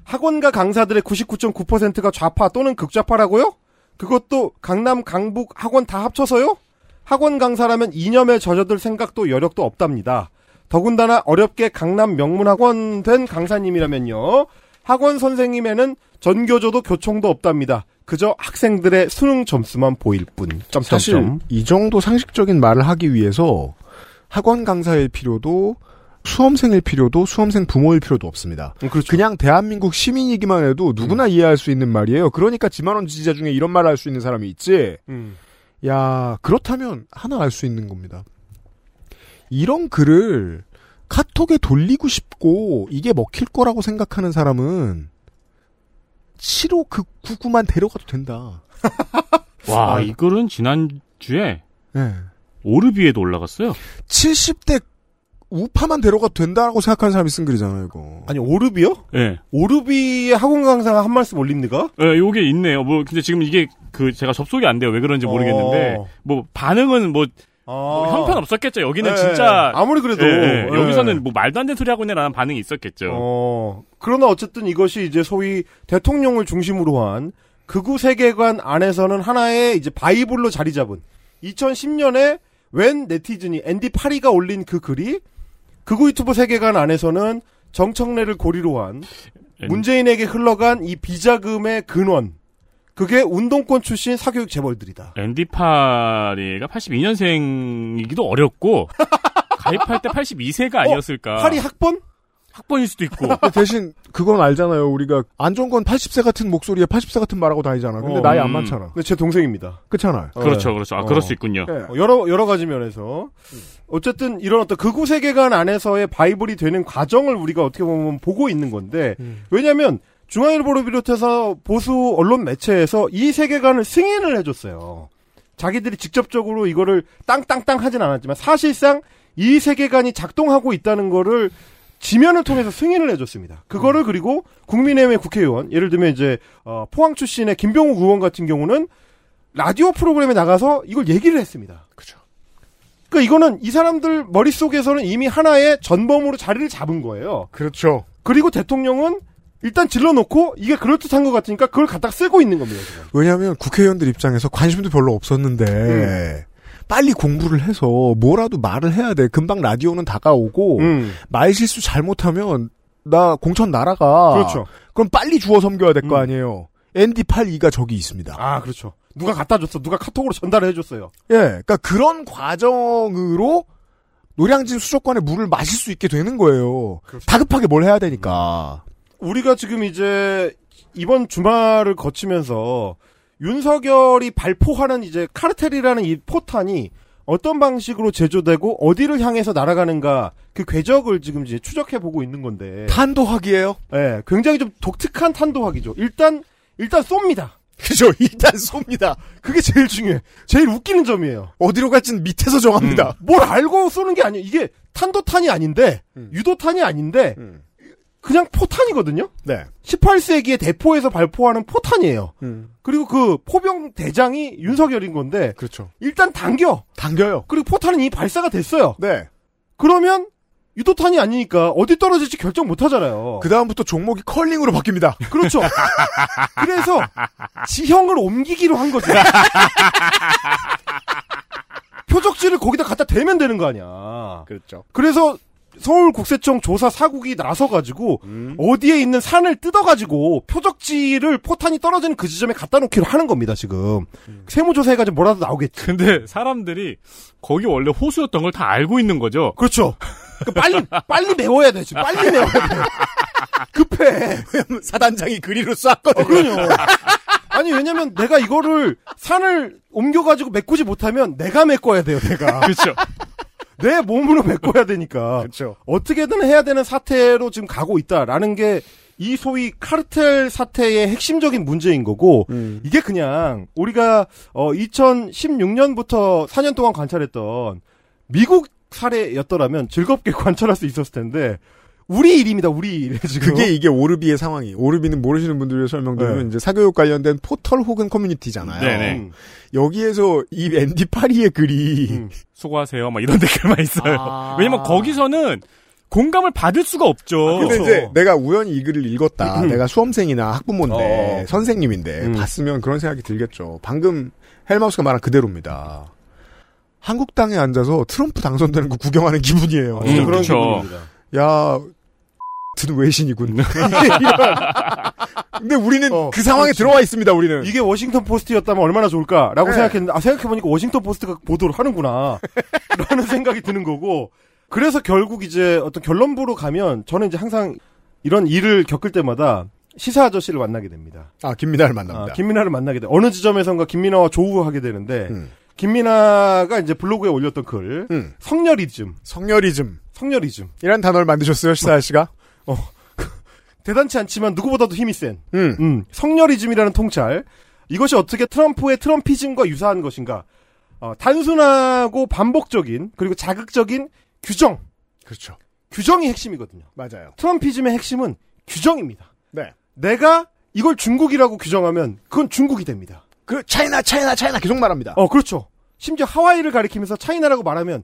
학원가 강사들의 구십구 점 구 퍼센트가 좌파 또는 극좌파라고요? 그것도 강남, 강북, 학원 다 합쳐서요? 학원 강사라면 이념에 젖어들 생각도 여력도 없답니다. 더군다나 어렵게 강남 명문학원 된 강사님이라면요. 학원 선생님에는 전교조도 교총도 없답니다. 그저 학생들의 수능 점수만 보일 뿐. 사실 이 정도 상식적인 말을 하기 위해서 학원 강사일 필요도 수험생일 필요도 수험생 부모일 필요도 없습니다. 그렇죠. 그냥 대한민국 시민이기만 해도 누구나 음. 이해할 수 있는 말이에요. 그러니까 지만원 지지자 중에 이런 말을 할 수 있는 사람이 있지. 음. 야, 그렇다면 하나 알 수 있는 겁니다. 이런 글을 카톡에 돌리고 싶고 이게 먹힐 거라고 생각하는 사람은 치로 그 구구만 데려가도 된다. 와, 아, 이 글은 지난주에 네. 오르비에도 올라갔어요. 칠십 대 우파만 데려가도 된다라고 생각하는 사람이 쓴 글이잖아요, 이거. 아니, 오르비요? 예. 네. 오르비의 학원 강사가 한 말씀 올립니까? 예, 네, 요게 있네요. 뭐, 근데 지금 이게, 그, 제가 접속이 안 돼요. 왜 그런지 모르겠는데. 어... 뭐, 반응은 뭐, 아... 뭐, 형편 없었겠죠. 여기는 네, 진짜. 아무리 그래도. 네, 네. 여기서는 뭐, 말도 안 되는 소리 하고 있네라는 반응이 있었겠죠. 어. 그러나 어쨌든 이것이 이제 소위 대통령을 중심으로 한 극우 세계관 안에서는 하나의 이제 바이블로 자리 잡은 이천십 년에 웬 네티즌이 앤디 파리가 올린 그 글이 극우 유튜브 세계관 안에서는 정청래를 고리로 한 문재인에게 흘러간 이 비자금의 근원. 그게 운동권 출신 사교육 재벌들이다. 앤디 파리가 팔십이 년생이기도 어렵고 가입할 때 팔십이 세가 아니었을까. 어, 파리 학번? 학번일 수도 있고. 대신 그건 알잖아요. 우리가 안 좋은 건 팔십 세 같은 목소리에 팔십 세 같은 말하고 다니잖아. 근데 어, 나이 음. 안 많잖아. 근데 제 동생입니다. 그렇잖아요. 그렇죠. 그렇죠. 아, 어. 그럴 수 있군요. 네. 여러 여러 가지 면에서. 어쨌든 이런 어떤 극우 세계관 안에서의 바이블이 되는 과정을 우리가 어떻게 보면 보고 있는 건데 음. 왜냐하면 중앙일보를 비롯해서 보수 언론 매체에서 이 세계관을 승인을 해줬어요. 자기들이 직접적으로 이거를 땅땅땅 하진 않았지만 사실상 이 세계관이 작동하고 있다는 거를 지면을 통해서 승인을 해줬습니다. 그거를 그리고 국민의힘의 국회의원, 예를 들면 이제 어, 포항 출신의 김병욱 의원 같은 경우는 라디오 프로그램에 나가서 이걸 얘기를 했습니다. 그죠. 그러니까 이거는 이 사람들 머릿속에서는 이미 하나의 전범으로 자리를 잡은 거예요. 그렇죠. 그리고 대통령은 일단 질러놓고 이게 그럴듯한 것 같으니까 그걸 갖다가 쓰고 있는 겁니다. 지금. 왜냐하면 국회의원들 입장에서 관심도 별로 없었는데 음. 빨리 공부를 해서 뭐라도 말을 해야 돼. 금방 라디오는 다가오고 음. 말 실수 잘못하면 나 공천 날아가. 그렇죠. 그럼 빨리 주워 섬겨야 될 거 음. 아니에요. 엔디 팔십이가 저기 있습니다. 아, 그렇죠. 누가 갖다 줬어. 누가 카톡으로 전달을 해줬어요. 예, 그러니까 그런 과정으로 노량진 수족관에 물을 마실 수 있게 되는 거예요. 그렇죠. 다급하게 뭘 해야 되니까. 음. 우리가 지금 이제 이번 주말을 거치면서 윤석열이 발포하는 이제 카르텔이라는 이 포탄이 어떤 방식으로 제조되고 어디를 향해서 날아가는가 그 궤적을 지금 이제 추적해 보고 있는 건데. 탄도학이에요? 네, 굉장히 좀 독특한 탄도학이죠. 일단 일단 쏩니다. 그죠? 일단 쏩니다. 그게 제일 중요해. 제일 웃기는 점이에요. 어디로 갈지는 밑에서 정합니다. 음. 뭘 알고 쏘는 게 아니에요. 이게 탄도탄이 아닌데 음. 유도탄이 아닌데 음. 그냥 포탄이거든요? 네. 십팔 세기에 대포에서 발포하는 포탄이에요. 음. 그리고 그 포병 대장이 윤석열인 건데. 그렇죠. 일단 당겨. 당겨요. 그리고 포탄은 이미 발사가 됐어요. 네. 그러면 유도탄이 아니니까 어디 떨어질지 결정 못하잖아요. 그 다음부터 종목이 컬링으로 바뀝니다. 그렇죠. 그래서 지형을 옮기기로 한 거죠. 표적지를 거기다 갖다 대면 되는 거 아니야. 그렇죠. 그래서 서울국세청 조사 사국이 나서가지고 음. 어디에 있는 산을 뜯어가지고 표적지를 포탄이 떨어지는 그 지점에 갖다 놓기로 하는 겁니다. 지금 음. 세무조사 해가지고 뭐라도 나오겠지. 근데 사람들이 거기 원래 호수였던 걸 다 알고 있는 거죠. 그렇죠. 그러니까 빨리 빨리 메워야 돼. 지금 빨리 메워야 돼. 급해. 사단장이 그리로 쐈거든요. 어, 그럼요. 아니 왜냐면 내가 이거를 산을 옮겨가지고 메꾸지 못하면 내가 메꿔야 돼요. 내가. 그렇죠. 내 몸으로 메꿔야 되니까. 그렇죠. 어떻게든 해야 되는 사태로 지금 가고 있다라는 게 이 소위 카르텔 사태의 핵심적인 문제인 거고 음. 이게 그냥 우리가 어 이천십육 년부터 사 년 동안 관찰했던 미국 사례였더라면 즐겁게 관찰할 수 있었을 텐데 우리 일입니다. 우리 일. 지금. 그게 이게 오르비의 상황이. 오르비는 모르시는 분들 위해 설명드리면 네. 이제 사교육 관련된 포털 혹은 커뮤니티잖아요. 네네. 여기에서 이 앤디 파리의 글이 음. 수고하세요. 막 이런 댓글만 있어요. 아~ 왜냐면 거기서는 공감을 받을 수가 없죠. 아, 근데 이제 내가 우연히 이 글을 읽었다. 음. 내가 수험생이나 학부모인데 어. 선생님인데 음. 봤으면 그런 생각이 들겠죠. 방금 헬마우스가 말한 그대로입니다. 한국 땅에 앉아서 트럼프 당선되는 거 구경하는 기분이에요. 아, 진짜 음, 그런 그쵸. 기분입니다. 야. 든 외신이군. 근데 우리는 어, 그 상황에 그렇지. 들어와 있습니다. 우리는 이게 워싱턴 포스트였다면 얼마나 좋을까라고 네. 생각했는데 아, 생각해보니까 워싱턴 포스트가 보도를 하는구나 라는 생각이 드는 거고 그래서 결국 이제 어떤 결론부로 가면 저는 이제 항상 이런 일을 겪을 때마다 시사 아저씨를 만나게 됩니다. 아 김민아를 만납니다. 아, 김민아를 만나게 돼. 어느 지점에선가 김민아와 조우하게 되는데 음. 김민아가 이제 블로그에 올렸던 글 음. 석여리즘 석여리즘 석여리즘 이란 단어를 만드셨어요 시사 아저씨가? 어, 대단치 않지만 누구보다도 힘이 센 음. 음, 석여리즘이라는 통찰 이것이 어떻게 트럼프의 트럼피즘과 유사한 것인가 어, 단순하고 반복적인 그리고 자극적인 규정 그렇죠. 규정이 핵심이거든요. 맞아요. 트럼피즘의 핵심은 규정입니다. 네. 내가 이걸 중국이라고 규정하면 그건 중국이 됩니다. 그 차이나 차이나 차이나 계속 말합니다. 어 그렇죠. 심지어 하와이를 가리키면서 차이나라고 말하면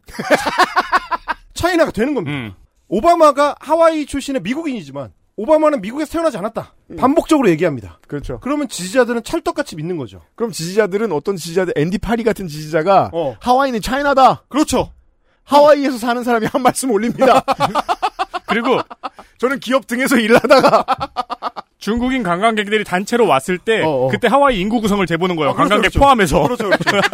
차이나가 되는 겁니다. 음. 오바마가 하와이 출신의 미국인이지만 오바마는 미국에서 태어나지 않았다. 음. 반복적으로 얘기합니다. 그렇죠. 그러면 지지자들은 찰떡같이 믿는 거죠. 그럼 지지자들은 어떤 지지자들 앤디 파리 같은 지지자가 어. 하와이는 차이나다. 그렇죠. 하와이에서 어. 사는 사람이 한 말씀 올립니다. 그리고 저는 기업 등에서 일하다가 중국인 관광객들이 단체로 왔을 때 어, 어. 그때 하와이 인구 구성을 재보는 거예요. 아, 그렇죠, 관광객 그렇죠. 포함해서. 그렇죠. 그렇죠.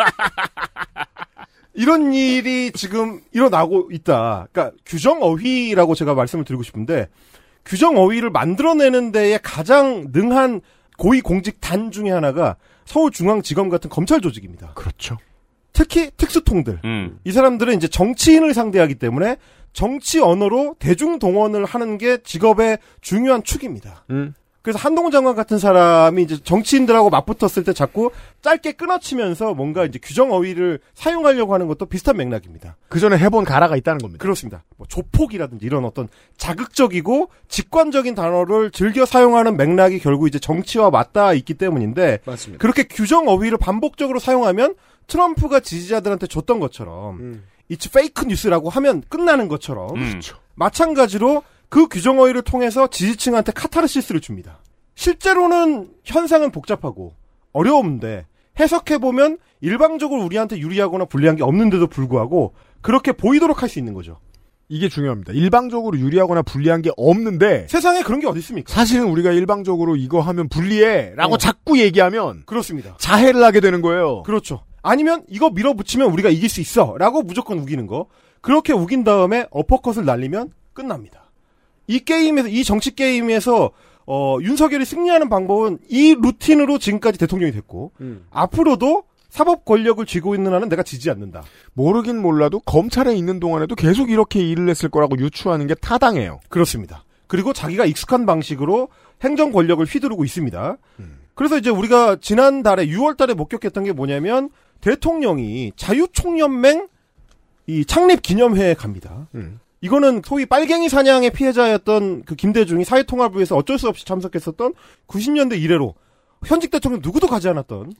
이런 일이 지금 일어나고 있다. 그러니까 규정 어휘라고 제가 말씀을 드리고 싶은데 규정 어휘를 만들어내는 데에 가장 능한 고위공직단 중에 하나가 서울중앙지검 같은 검찰 조직입니다. 그렇죠. 특히 특수통들. 음. 이 사람들은 이제 정치인을 상대하기 때문에 정치 언어로 대중동원을 하는 게 직업의 중요한 축입니다. 음. 그래서 한동훈 장관 같은 사람이 이제 정치인들하고 맞붙었을 때 자꾸 짧게 끊어치면서 뭔가 이제 규정 어휘를 사용하려고 하는 것도 비슷한 맥락입니다. 그 전에 해본 가라가 있다는 겁니다. 그렇습니다. 뭐 조폭이라든지 이런 어떤 자극적이고 직관적인 단어를 즐겨 사용하는 맥락이 결국 이제 정치와 맞닿아 있기 때문인데 맞습니다. 그렇게 규정 어휘를 반복적으로 사용하면 트럼프가 지지자들한테 줬던 것처럼 음. It's fake news라고 하면 끝나는 것처럼 음. 마찬가지로 그 규정 어휘를 통해서 지지층한테 카타르시스를 줍니다. 실제로는 현상은 복잡하고 어려운데 해석해보면 일방적으로 우리한테 유리하거나 불리한 게 없는데도 불구하고 그렇게 보이도록 할 수 있는 거죠. 이게 중요합니다. 일방적으로 유리하거나 불리한 게 없는데 세상에 그런 게 어디 있습니까? 사실은 우리가 일방적으로 이거 하면 불리해 라고 어. 자꾸 얘기하면 그렇습니다. 자해를 하게 되는 거예요. 그렇죠. 아니면 이거 밀어붙이면 우리가 이길 수 있어 라고 무조건 우기는 거. 그렇게 우긴 다음에 어퍼컷을 날리면 끝납니다. 이 게임에서, 이 정치 게임에서, 어, 윤석열이 승리하는 방법은 이 루틴으로 지금까지 대통령이 됐고, 음. 앞으로도 사법 권력을 쥐고 있는 한은 내가 지지 않는다. 모르긴 몰라도 검찰에 있는 동안에도 계속 이렇게 일을 했을 거라고 유추하는 게 타당해요. 그렇습니다. 그리고 자기가 익숙한 방식으로 행정 권력을 휘두르고 있습니다. 음. 그래서 이제 우리가 지난달에, 유월 달에 목격했던 게 뭐냐면, 대통령이 자유총연맹 이 창립 기념회에 갑니다. 음. 이거는 소위 빨갱이 사냥의 피해자였던 그 김대중이 사회통합부에서 어쩔 수 없이 참석했었던 구십 년대 이래로 현직 대통령 누구도 가지 않았던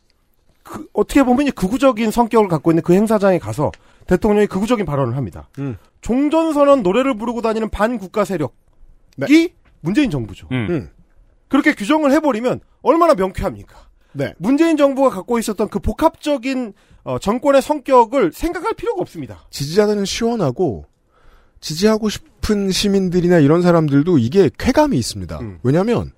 그 어떻게 보면 극우적인 성격을 갖고 있는 그 행사장에 가서 대통령이 극우적인 발언을 합니다. 음. 종전선언 노래를 부르고 다니는 반국가 세력이 네. 문재인 정부죠. 음. 음. 그렇게 규정을 해버리면 얼마나 명쾌합니까? 네. 문재인 정부가 갖고 있었던 그 복합적인 어, 정권의 성격을 생각할 필요가 없습니다. 지지자들은 시원하고 지지하고 싶은 시민들이나 이런 사람들도 이게 쾌감이 있습니다. 음. 왜냐하면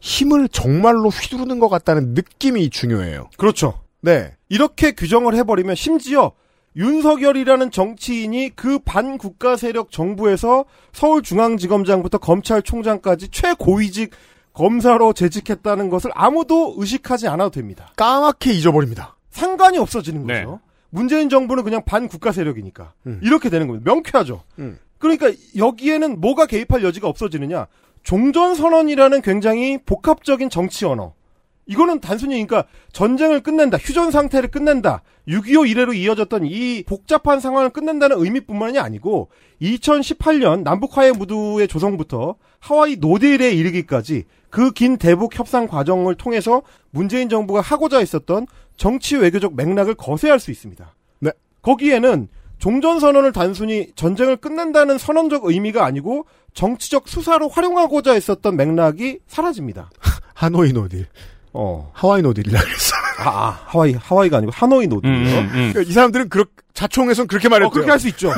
힘을 정말로 휘두르는 것 같다는 느낌이 중요해요. 그렇죠. 네. 이렇게 규정을 해버리면 심지어 윤석열이라는 정치인이 그 반국가 세력 정부에서 서울중앙지검장부터 검찰총장까지 최고위직 검사로 재직했다는 것을 아무도 의식하지 않아도 됩니다. 까맣게 잊어버립니다. 상관이 없어지는 네. 거죠. 문재인 정부는 그냥 반국가 세력이니까. 음. 이렇게 되는 겁니다. 명쾌하죠. 음. 그러니까 여기에는 뭐가 개입할 여지가 없어지느냐. 종전선언이라는 굉장히 복합적인 정치 언어. 이거는 단순히 그러니까 전쟁을 끝낸다, 휴전 상태를 끝낸다, 육이오 이래로 이어졌던 이 복잡한 상황을 끝낸다는 의미뿐만이 아니고 이천십팔 년 남북화해 무드의 조성부터 하와이 노딜에 이르기까지 그 긴 대북 협상 과정을 통해서 문재인 정부가 하고자 했었던 정치 외교적 맥락을 거세할 수 있습니다. 네. 거기에는 종전선언을 단순히 전쟁을 끝낸다는 선언적 의미가 아니고 정치적 수사로 활용하고자 했었던 맥락이 사라집니다. 하노이 노딜. 어. 하와이 노딜이라고 했어. 아, 아, 하와이, 하와이가 아니고 하노이 노딜. 음, 음, 그러니까 이 사람들은 그렇, 자총에선 그렇게 말했대요. 어, 그렇게 할 수 있죠.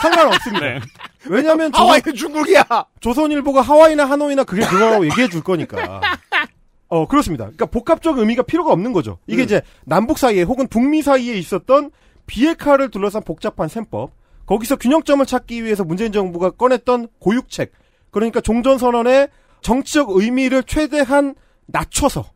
상관없습니다. 네. 왜냐면. 하와이는 중국이야! 조선일보가 하와이나 하노이나 그게 그거라고 얘기해 줄 거니까. 어, 그렇습니다. 그러니까 복합적 의미가 필요가 없는 거죠. 이게 음. 이제 남북 사이에 혹은 북미 사이에 있었던 비핵화를 둘러싼 복잡한 셈법. 거기서 균형점을 찾기 위해서 문재인 정부가 꺼냈던 고육책. 그러니까 종전선언의 정치적 의미를 최대한 낮춰서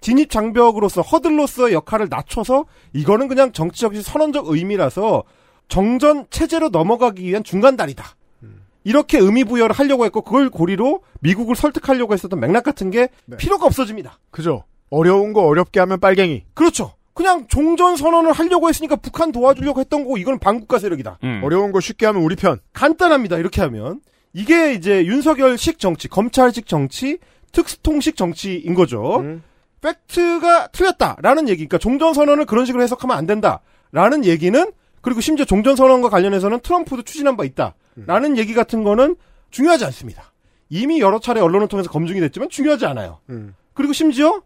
진입장벽으로서 허들로서의 역할을 낮춰서 이거는 그냥 정치적 선언적 의미라서 정전 체제로 넘어가기 위한 중간다리다. 음. 이렇게 의미 부여를 하려고 했고 그걸 고리로 미국을 설득하려고 했었던 맥락 같은 게 네. 필요가 없어집니다. 그죠. 어려운 거 어렵게 하면 빨갱이. 그렇죠. 그냥 종전선언을 하려고 했으니까 북한 도와주려고 했던 거고 이건 반국가 세력이다. 음. 어려운 거 쉽게 하면 우리 편. 간단합니다. 이렇게 하면. 이게 이제 윤석열식 정치, 검찰식 정치, 특수통식 정치인 거죠. 음. 팩트가 틀렸다라는 얘기, 그러니까 종전선언을 그런 식으로 해석하면 안 된다라는 얘기는, 그리고 심지어 종전선언과 관련해서는 트럼프도 추진한 바 있다라는 음. 얘기 같은 거는 중요하지 않습니다. 이미 여러 차례 언론을 통해서 검증이 됐지만 중요하지 않아요. 음. 그리고 심지어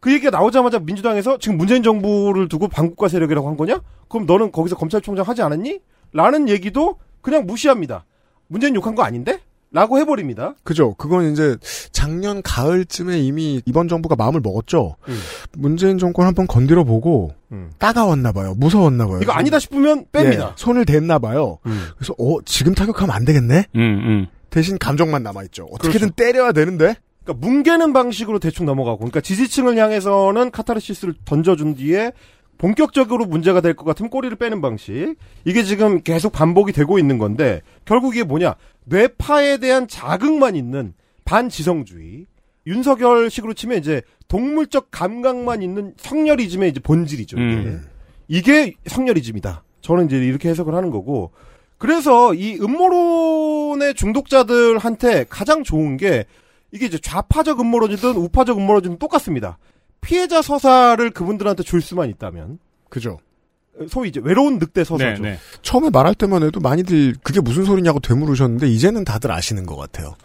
그 얘기가 나오자마자 민주당에서 지금 문재인 정부를 두고 반국가 세력이라고 한 거냐? 그럼 너는 거기서 검찰총장 하지 않았니? 라는 얘기도 그냥 무시합니다. 문재인 욕한 거 아닌데? 라고 해버립니다. 그죠. 그건 이제 작년 가을쯤에 이미 이번 정부가 마음을 먹었죠. 음. 문재인 정권 한번 건드려보고 음. 따가웠나 봐요. 무서웠나 봐요. 이거 아니다 싶으면 뺍니다. 예, 손을 댔나 봐요. 음. 그래서 어 지금 타격하면 안 되겠네. 음, 음. 대신 감정만 남아있죠. 어떻게든 그렇죠. 때려야 되는데. 그러니까 뭉개는 방식으로 대충 넘어가고. 그러니까 지지층을 향해서는 카타르시스를 던져준 뒤에 본격적으로 문제가 될 것 같으면 꼬리를 빼는 방식. 이게 지금 계속 반복이 되고 있는 건데 결국 이게 뭐냐. 뇌파에 대한 자극만 있는 반지성주의. 윤석열식으로 치면 이제 동물적 감각만 있는 석여리즘의 이제 본질이죠. 이게. 음. 이게 석여리즘이다. 저는 이제 이렇게 해석을 하는 거고. 그래서 이 음모론의 중독자들한테 가장 좋은 게 이게 이제 좌파적 음모론이든 우파적 음모론이든 똑같습니다. 피해자 서사를 그분들한테 줄 수만 있다면. 그죠. 소위 이제 외로운 늑대 서사죠. 네, 네. 처음에 말할 때만 해도 많이들 그게 무슨 소리냐고 되물으셨는데 이제는 다들 아시는 것 같아요.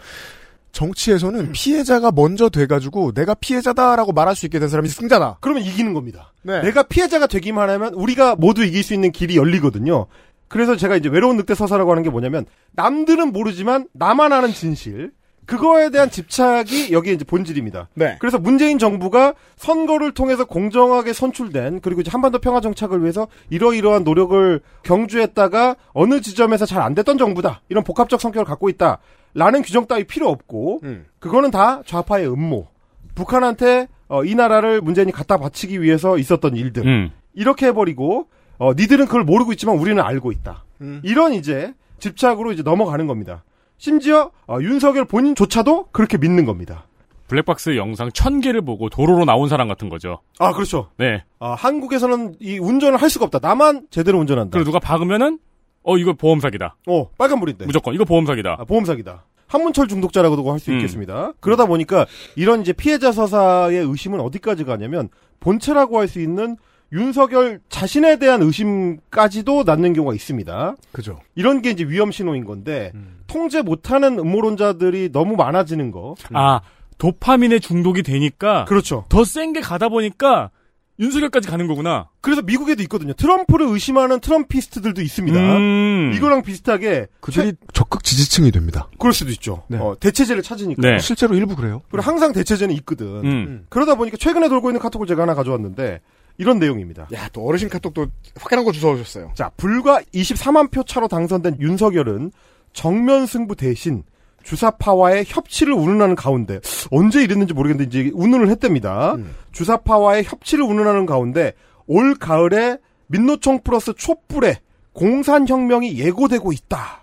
정치에서는 음. 피해자가 먼저 돼가지고 내가 피해자다라고 말할 수 있게 된 사람이 승자다. 그러면 이기는 겁니다. 네. 내가 피해자가 되기만 하면 우리가 모두 이길 수 있는 길이 열리거든요. 그래서 제가 이제 외로운 늑대 서사라고 하는 게 뭐냐면 남들은 모르지만 나만 아는 진실. 그거에 대한 집착이 여기 이제 본질입니다. 네. 그래서 문재인 정부가 선거를 통해서 공정하게 선출된 그리고 이제 한반도 평화 정착을 위해서 이러이러한 노력을 경주했다가 어느 지점에서 잘 안 됐던 정부다. 이런 복합적 성격을 갖고 있다. 라는 규정 따위 필요 없고 음. 그거는 다 좌파의 음모. 북한한테 어, 이 나라를 문재인이 갖다 바치기 위해서 있었던 일들. 음. 이렇게 해버리고 어, 니들은 그걸 모르고 있지만 우리는 알고 있다. 음. 이런 이제 집착으로 이제 넘어가는 겁니다. 심지어 어, 윤석열 본인조차도 그렇게 믿는 겁니다. 블랙박스 영상 천 개를 보고 도로로 나온 사람 같은 거죠. 아 그렇죠. 네. 아 한국에서는 이 운전을 할 수가 없다. 나만 제대로 운전한다. 그리고 누가 박으면은 어 이거 보험 사기다. 어 빨간불인데. 무조건 이거 보험 사기다. 아, 보험 사기다. 한문철 중독자라고도 할 수 음. 있겠습니다. 그러다 보니까 이런 이제 피해자 서사의 의심은 어디까지 가냐면 본체라고 할 수 있는 윤석열 자신에 대한 의심까지도 낳는 경우가 있습니다. 그죠. 이런 게 이제 위험 신호인 건데, 음. 통제 못하는 음모론자들이 너무 많아지는 거. 음. 아, 도파민에 중독이 되니까. 그렇죠. 더 센 게 가다 보니까 윤석열까지 가는 거구나. 그래서 미국에도 있거든요. 트럼프를 의심하는 트럼피스트들도 있습니다. 음. 이거랑 비슷하게. 그들이 최... 적극 지지층이 됩니다. 그럴 수도 있죠. 네. 어, 대체제를 찾으니까. 네. 실제로 일부 그래요. 그리고 항상 대체제는 있거든. 음. 음. 그러다 보니까 최근에 돌고 있는 카톡을 제가 하나 가져왔는데, 이런 내용입니다. 야, 또 어르신 카톡도 화끈한 거 주워오셨어요. 자, 불과 이십사만 표 차로 당선된 윤석열은 정면 승부 대신 주사파와의 협치를 운운하는 가운데, 언제 이랬는지 모르겠는데 이제 운운을 했답니다. 음. 주사파와의 협치를 운운하는 가운데 올 가을에 민노총 플러스 촛불에 공산혁명이 예고되고 있다.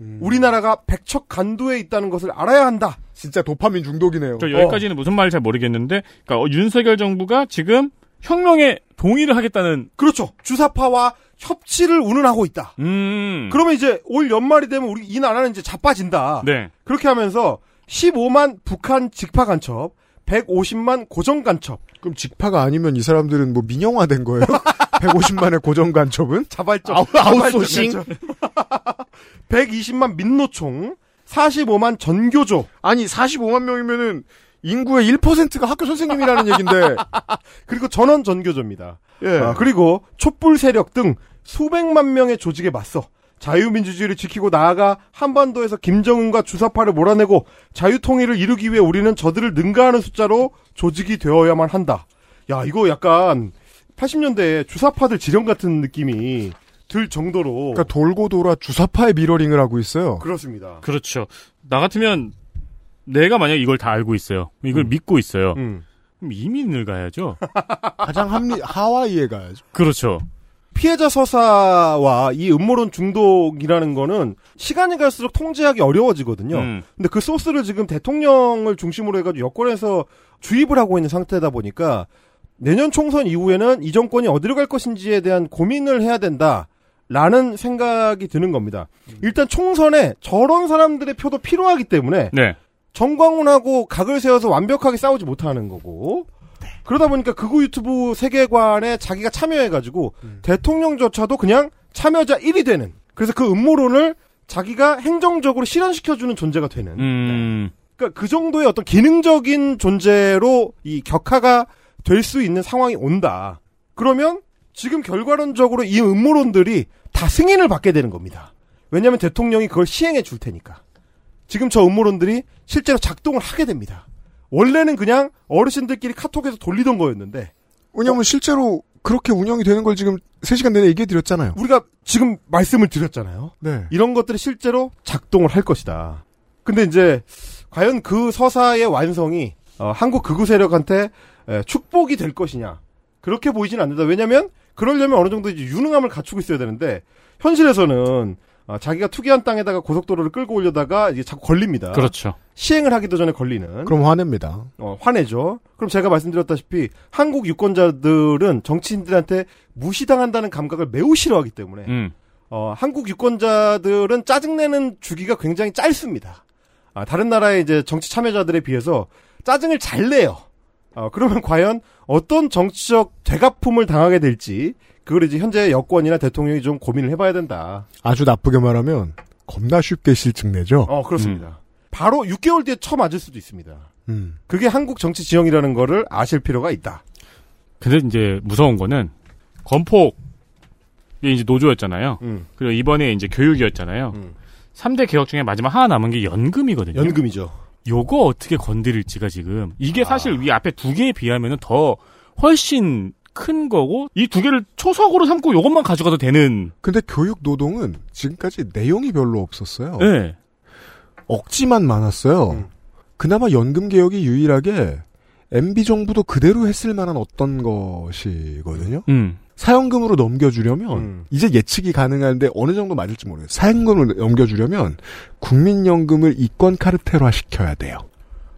음. 우리나라가 백척 간두에 있다는 것을 알아야 한다. 진짜 도파민 중독이네요. 저 여기까지는 어. 무슨 말인지 잘 모르겠는데, 그러니까 윤석열 정부가 지금 혁명에 동의를 하겠다는. 그렇죠. 주사파와 협치를 운운하고 있다. 음. 그러면 이제 올 연말이 되면 우리 이 나라는 이제 자빠진다. 네. 그렇게 하면서 십오만 북한 직파 간첩, 백오십만 고정 간첩. 그럼 직파가 아니면 이 사람들은 뭐 민영화된 거예요? 백오십만의 고정 간첩은? 자발적. 아우, 아웃소싱. 자발적. 백이십만 민노총, 사십오만 전교조. 아니, 사십오만 명이면은 인구의 일 퍼센트가 학교 선생님이라는 얘기인데. 그리고 전원 전교조입니다. 예. 아, 그리고 촛불 세력 등 수백만 명의 조직에 맞서 자유민주주의를 지키고 나아가 한반도에서 김정은과 주사파를 몰아내고 자유통일을 이루기 위해 우리는 저들을 능가하는 숫자로 조직이 되어야만 한다. 야, 이거 약간 팔십 년대 주사파들 지령 같은 느낌이 들 정도로. 그러니까 돌고 돌아 주사파의 미러링을 하고 있어요. 그렇습니다. 그렇죠. 나 같으면 내가 만약에 이걸 다 알고 있어요. 이걸 음. 믿고 있어요. 음. 그럼 이민을 가야죠. 가장 합리, 하와이에 가야죠. 그렇죠. 피해자 서사와 이 음모론 중독이라는 거는 시간이 갈수록 통제하기 어려워지거든요. 음. 근데 그 소스를 지금 대통령을 중심으로 해가지고 여권에서 주입을 하고 있는 상태다 보니까 내년 총선 이후에는 이 정권이 어디로 갈 것인지에 대한 고민을 해야 된다. 라는 생각이 드는 겁니다. 음. 일단 총선에 저런 사람들의 표도 필요하기 때문에 네. 정광훈하고 각을 세워서 완벽하게 싸우지 못하는 거고 네. 그러다 보니까 극우 유튜브 세계관에 자기가 참여해가지고 음. 대통령조차도 그냥 참여자 일이 되는 그래서 그 음모론을 자기가 행정적으로 실현시켜주는 존재가 되는 음. 네. 그러니까 그 정도의 어떤 기능적인 존재로 이 격하가 될 수 있는 상황이 온다. 그러면 지금 결과론적으로 이 음모론들이 다 승인을 받게 되는 겁니다. 왜냐하면 대통령이 그걸 시행해 줄 테니까. 지금 저 음모론들이 실제로 작동을 하게 됩니다. 원래는 그냥 어르신들끼리 카톡에서 돌리던 거였는데. 왜냐면 어? 실제로 그렇게 운영이 되는 걸 지금 세 시간 내내 얘기해 드렸잖아요. 우리가 지금 말씀을 드렸잖아요. 네. 이런 것들이 실제로 작동을 할 것이다. 근데 이제 과연 그 서사의 완성이 어, 한국 극우 세력한테 에, 축복이 될 것이냐. 그렇게 보이진 않는다. 왜냐면 그러려면 어느 정도 이제 유능함을 갖추고 있어야 되는데 현실에서는 아, 자기가 투기한 땅에다가 고속도로를 끌고 올려다가 이게 자꾸 걸립니다. 그렇죠. 시행을 하기도 전에 걸리는. 그럼 화냅니다. 어, 화내죠. 그럼 제가 말씀드렸다시피 한국 유권자들은 정치인들한테 무시당한다는 감각을 매우 싫어하기 때문에 음. 어, 한국 유권자들은 짜증내는 주기가 굉장히 짧습니다. 아, 다른 나라의 이제 정치 참여자들에 비해서 짜증을 잘 내요. 어, 그러면 과연 어떤 정치적 되갚음을 당하게 될지 그걸 이제 현재 여권이나 대통령이 좀 고민을 해봐야 된다. 아주 나쁘게 말하면 겁나 쉽게 실증내죠. 어, 그렇습니다. 음. 바로 육 개월 뒤에 처맞을 수도 있습니다. 음. 그게 한국 정치 지형이라는 거를 아실 필요가 있다. 근데 이제 무서운 거는 건폭이 이제 노조였잖아요. 음. 그리고 이번에 이제 교육이었잖아요. 음. 삼 대 개혁 중에 마지막 하나 남은 게 연금이거든요. 연금이죠. 요거 어떻게 건드릴지가 지금 이게 아. 사실 이 앞에 두 개에 비하면 더 훨씬 큰 거고 이 두 개를 초석으로 삼고 요것만 가져가도 되는. 근데 교육 노동은 지금까지 내용이 별로 없었어요. 네. 억지만 많았어요. 음. 그나마 연금 개혁이 유일하게 엠비 정부도 그대로 했을 만한 어떤 것이거든요. 음. 사연금으로 넘겨주려면 음. 이제 예측이 가능한데 어느 정도 맞을지 모르겠어요. 사연금으로 넘겨주려면 국민연금을 이권 카르텔화 시켜야 돼요.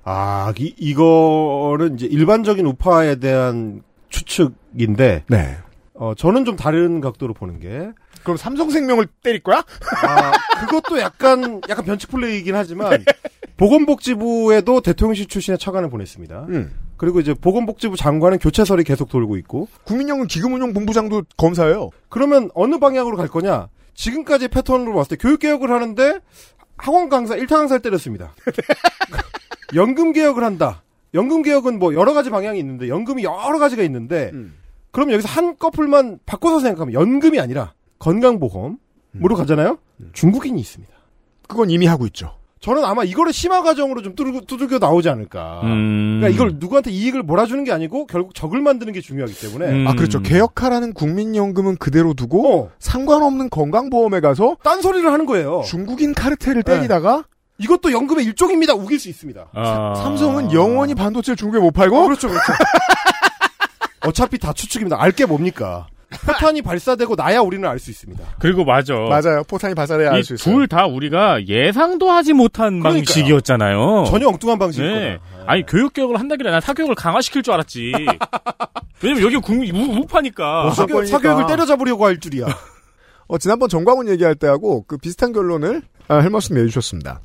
아, 이, 이거는 이제 일반적인 우파에 대한 추측인데, 네. 어, 저는 좀 다른 각도로 보는 게. 그럼 삼성생명을 때릴 거야? 아, 그것도 약간, 약간 변칙 플레이이긴 하지만, 보건복지부에도 대통령실 출신의 차관을 보냈습니다. 음. 그리고 이제 보건복지부 장관은 교체설이 계속 돌고 있고. 국민연금 기금운용본부장도 검사예요. 그러면 어느 방향으로 갈 거냐? 지금까지 패턴으로 봤을 때 교육개혁을 하는데 학원 강사, 일 타 강사를 때렸습니다. 연금개혁을 한다. 연금개혁은 뭐 여러 가지 방향이 있는데, 연금이 여러 가지가 있는데, 음. 그럼 여기서 한 커플만 바꿔서 생각하면 연금이 아니라 건강보험으로 음. 가잖아요? 음. 중국인이 있습니다. 그건 이미 하고 있죠. 저는 아마 이거를 심화 과정으로 좀 두들겨, 두들겨 나오지 않을까. 음. 그러니까 이걸 누구한테 이익을 몰아주는 게 아니고 결국 적을 만드는 게 중요하기 때문에. 음. 아, 그렇죠. 개혁하라는 국민연금은 그대로 두고 어. 상관없는 건강보험에 가서 딴소리를 하는 거예요. 중국인 카르텔을 때리다가 네. 이것도 연금의 일종입니다. 우길 수 있습니다. 아. 사, 삼성은 영원히 반도체를 중국에 못 팔고? 그렇죠. 그렇죠. 어차피 다 추측입니다. 알 게 뭡니까? 포탄이 발사되고 나야 우리는 알 수 있습니다. 그리고 맞아. 맞아요. 포탄이 발사돼야 알 수 있어요. 둘 다 우리가 예상도 하지 못한 그러니까요. 방식이었잖아요. 전혀 엉뚱한 방식이구나. 네. 아니 교육개혁을 한다길래 난 사교육을 강화시킬 줄 알았지. 왜냐면 여기 국민 우파니까. 뭐 사교육, 사교육을 때려잡으려고 할 줄이야. 어, 지난번 정광훈 얘기할 때하고 그 비슷한 결론을 아, 헬마우스님이 해주셨습니다.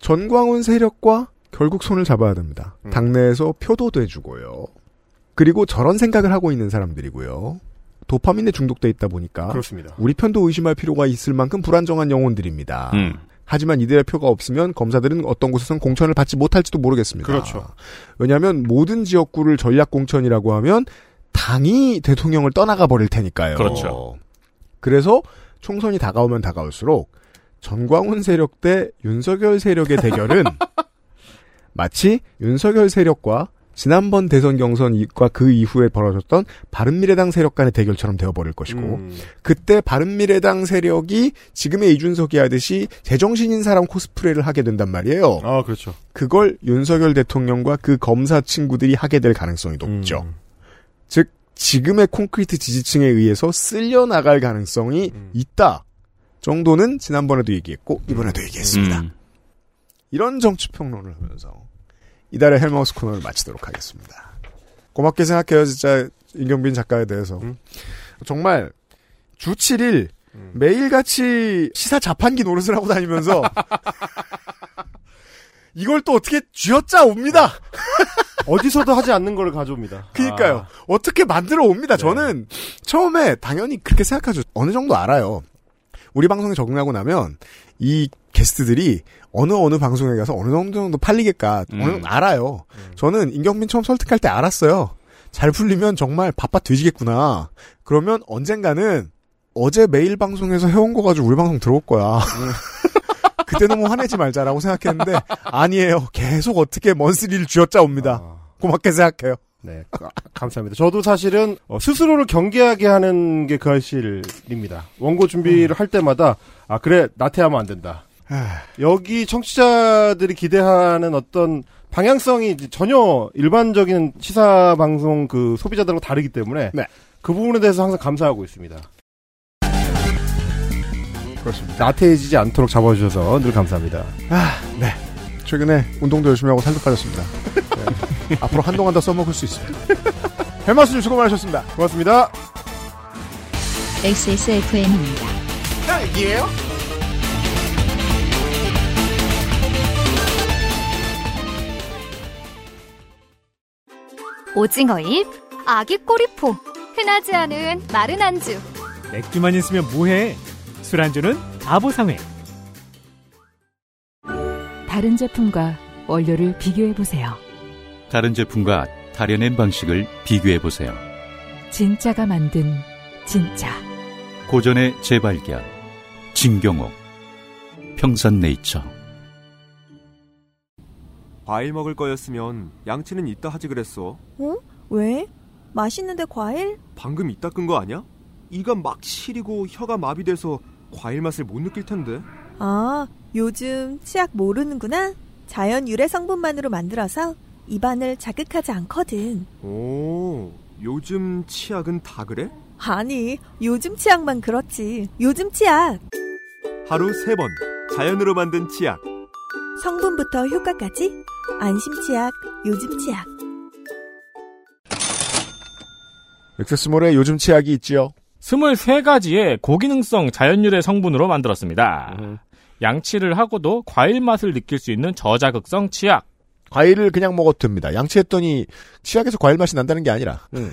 전광훈 세력과 결국 손을 잡아야 됩니다. 음. 당내에서 표도 돼주고요. 그리고 저런 생각을 하고 있는 사람들이고요. 도파민에 중독돼 있다 보니까 그렇습니다. 우리 편도 의심할 필요가 있을 만큼 불안정한 영혼들입니다. 음. 하지만 이들의 표가 없으면 검사들은 어떤 곳에선 공천을 받지 못할지도 모르겠습니다. 그렇죠. 왜냐하면 모든 지역구를 전략공천이라고 하면 당이 대통령을 떠나가 버릴 테니까요. 그렇죠. 그래서 총선이 다가오면 다가올수록 전광훈 세력 대 윤석열 세력의 대결은 마치 윤석열 세력과 지난번 대선 경선과 그 이후에 벌어졌던 바른미래당 세력 간의 대결처럼 되어버릴 것이고 음. 그때 바른미래당 세력이 지금의 이준석이 하듯이 제정신인 사람 코스프레를 하게 된단 말이에요. 아, 그렇죠. 그걸 윤석열 대통령과 그 검사 친구들이 하게 될 가능성이 높죠. 음. 즉 지금의 콘크리트 지지층에 의해서 쓸려나갈 가능성이 음. 있다 정도는 지난번에도 얘기했고 이번에도 얘기했습니다. 음. 이런 정치평론을 하면서 이달의 헬마우스 코너를 마치도록 하겠습니다. 고맙게 생각해요. 진짜 임경빈 작가에 대해서. 음? 정말 주 칠 일 음. 매일같이 시사 자판기 노릇을 하고 다니면서 이걸 또 어떻게 쥐어짜 옵니다. 어디서도 하지 않는 걸 가져옵니다. 그러니까요. 아. 어떻게 만들어 옵니다. 네. 저는 처음에 당연히 그렇게 생각하죠. 어느 정도 알아요. 우리 방송에 적응하고 나면 이 게스트들이 어느 어느 방송에 가서 어느 정도 팔리겠까 음. 어느 알아요. 음. 저는 임경빈 처음 설득할 때 알았어요. 잘 풀리면 정말 바빠 뒤지겠구나. 그러면 언젠가는 어제 매일 방송에서 해온 거 가지고 우리 방송 들어올 거야. 음. 그때 너무 화내지 말자라고 생각했는데 아니에요. 계속 어떻게 먼스리를 쥐어짜옵니다. 어. 고맙게 생각해요. 네, 감사합니다. 저도 사실은 스스로를 경계하게 하는 게 그 사실입니다. 원고 준비를 할 때마다 아 그래 나태하면 안 된다. 여기 청취자들이 기대하는 어떤 방향성이 전혀 일반적인 시사 방송 그 소비자들과 다르기 때문에 네. 그 부분에 대해서 항상 감사하고 있습니다. 그렇습니다. 나태해지지 않도록 잡아주셔서 늘 감사합니다. 아, 네. 최근에 운동도 열심히 하고 살도 빠졌습니다. 네. 앞으로 한동안 더 써먹을 수 있습니다. 헬마우스님 수고 많으셨습니다. 고맙습니다. 엑스에스에프엠입니다. 딸기예요? 오징어잎, 아기 꼬리포, 흔하지 않은 마른 안주. 맥주만 있으면 뭐해? 술안주는 아보상회. 다른 제품과 원료를 비교해보세요. 다른 제품과 다려낸 방식을 비교해보세요. 진짜가 만든 진짜. 고전의 재발견. 진경옥. 평산네이처. 과일 먹을 거였으면 양치는 이따 하지 그랬어. 어? 왜? 맛있는데 과일? 방금 이따 끈 거 아니야? 이가 막 시리고 혀가 마비돼서 과일 맛을 못 느낄 텐데. 아, 요즘 치약 모르는구나. 자연 유래 성분만으로 만들어서 입안을 자극하지 않거든. 오, 요즘 치약은 다 그래? 아니, 요즘 치약만 그렇지. 요즘 치약. 하루 세 번 자연으로 만든 치약. 성분부터 효과까지 안심 치약, 요즘 치약. 액세스몰에 요즘 치약이 있지요. 스물세 가지의 고기능성 자연유래 성분으로 만들었습니다. 음. 양치를 하고도 과일 맛을 느낄 수 있는 저자극성 치약. 과일을 그냥 먹어둡니다. 양치했더니 치약에서 과일 맛이 난다는 게 아니라. 응.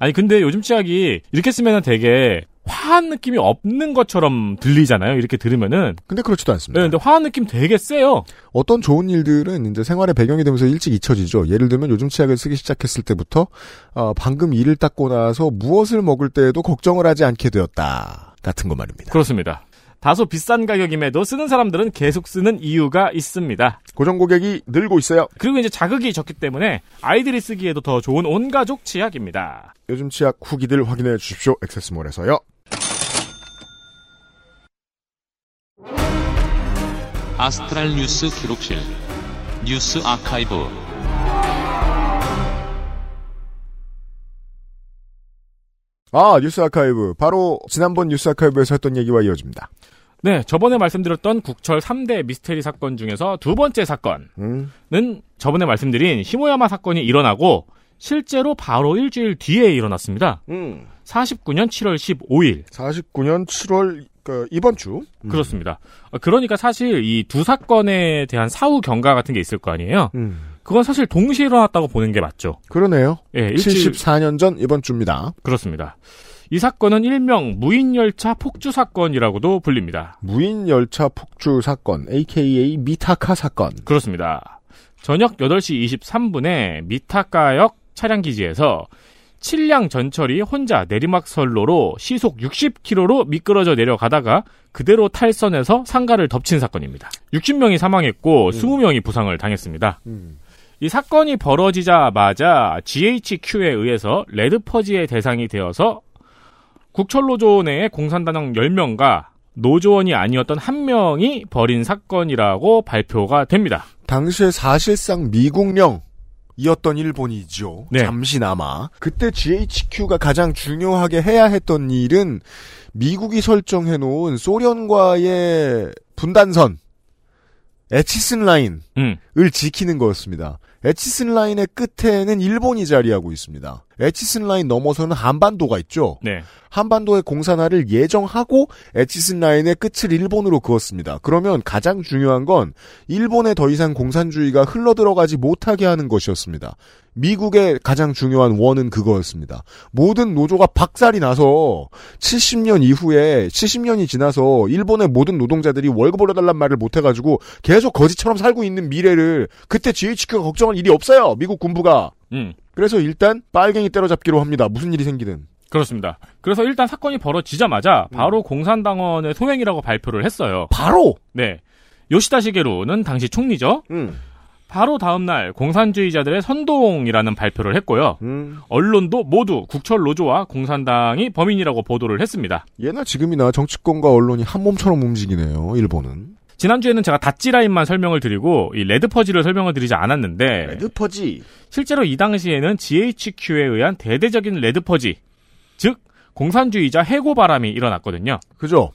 아니 근데 요즘 치약이 이렇게 쓰면은 되게 화한 느낌이 없는 것처럼 들리잖아요. 이렇게 들으면은. 근데 그렇지도 않습니다. 네, 근데 화한 느낌 되게 세요. 어떤 좋은 일들은 이제 생활의 배경이 되면서 일찍 잊혀지죠. 예를 들면 요즘 치약을 쓰기 시작했을 때부터 어, 방금 이를 닦고 나서 무엇을 먹을 때에도 걱정을 하지 않게 되었다. 같은 거 말입니다. 그렇습니다. 다소 비싼 가격임에도 쓰는 사람들은 계속 쓰는 이유가 있습니다. 고정 고객이 늘고 있어요. 그리고 이제 자극이 적기 때문에 아이들이 쓰기에도 더 좋은 온가족 치약입니다. 요즘 치약 후기들 확인해 주십시오. 액세스몰에서요. 아스트랄 뉴스 기록실 뉴스 아카이브. 아, 뉴스 아카이브. 바로 지난번 뉴스 아카이브에서 했던 얘기와 이어집니다. 네, 저번에 말씀드렸던 국철 삼 대 미스테리 사건 중에서 두 번째 사건은 음. 저번에 말씀드린 히모야마 사건이 일어나고 실제로 바로 일주일 뒤에 일어났습니다. 음. 사십구년 칠월 십오일. 사십구년 칠월 그러니까 이번 주. 음. 그렇습니다. 그러니까 사실 이 두 사건에 대한 사후 경과 같은 게 있을 거 아니에요. 음. 그건 사실 동시에 일어났다고 보는 게 맞죠. 그러네요. 예, 일주일... 칠십사년 전 이번 주입니다. 그렇습니다. 이 사건은 일명 무인열차 폭주 사건이라고도 불립니다. 무인열차 폭주 사건, 에이케이에이 미타카 사건. 그렇습니다. 저녁 여덟시 이십삼분에 미타카역 차량기지에서 칠辆 전철이 혼자 내리막선로로 시속 육십 킬로미터로 미끄러져 내려가다가 그대로 탈선해서 상가를 덮친 사건입니다. 육십 명이 사망했고 음. 이십 명이 부상을 당했습니다. 음. 이 사건이 벌어지자마자 지에이치큐에 의해서 레드퍼지의 대상이 되어서 국철노조 내 공산단원 열 명과 노조원이 아니었던 한 명이 벌인 사건이라고 발표가 됩니다. 당시에 사실상 미국령이었던 일본이죠. 네. 잠시나마. 그때 지에이치큐가 가장 중요하게 해야 했던 일은 미국이 설정해놓은 소련과의 분단선. 에치슨 라인을 음. 지키는 거였습니다. 에치슨 라인의 끝에는 일본이 자리하고 있습니다. 에치슨 라인 넘어서는 한반도가 있죠. 네. 한반도의 공산화를 예정하고 에치슨 라인의 끝을 일본으로 그었습니다. 그러면 가장 중요한 건 일본에 더 이상 공산주의가 흘러들어가지 못하게 하는 것이었습니다. 미국의 가장 중요한 원은 그거였습니다. 모든 노조가 박살이 나서 칠십 년 이후에 칠십 년이 지나서 일본의 모든 노동자들이 월급 올려달란 말을 못해가지고 계속 거지처럼 살고 있는 미래를 그때 지에이치큐가 걱정할 일이 없어요. 미국 군부가. 음. 그래서 일단 빨갱이 때려잡기로 합니다. 무슨 일이 생기든. 그렇습니다. 그래서 일단 사건이 벌어지자마자 바로 음. 공산당원의 소행이라고 발표를 했어요. 바로? 네. 요시다 시게루는 당시 총리죠. 음. 바로 다음날 공산주의자들의 선동이라는 발표를 했고요. 음. 언론도 모두 국철노조와 공산당이 범인이라고 보도를 했습니다. 예나 지금이나 정치권과 언론이 한 몸처럼 움직이네요. 일본은. 지난주에는 제가 다찌라인만 설명을 드리고 이 레드퍼지를 설명을 드리지 않았는데 레드퍼지. 실제로 이 당시에는 지에이치큐에 의한 대대적인 레드퍼지, 즉 공산주의자 해고바람이 일어났거든요. 그죠?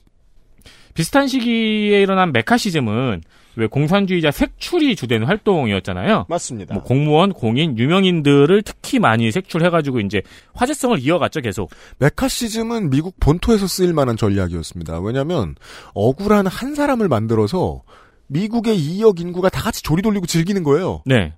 비슷한 시기에 일어난 메카시즘은 왜 공산주의자 색출이 주된 활동이었잖아요. 맞습니다. 뭐 공무원, 공인, 유명인들을 특히 많이 색출해가지고 이제 화제성을 이어갔죠, 계속. 메카시즘은 미국 본토에서 쓰일 만한 전략이었습니다. 왜냐하면 억울한 한 사람을 만들어서 미국의 이억 인구가 다 같이 조리 돌리고 즐기는 거예요. 네.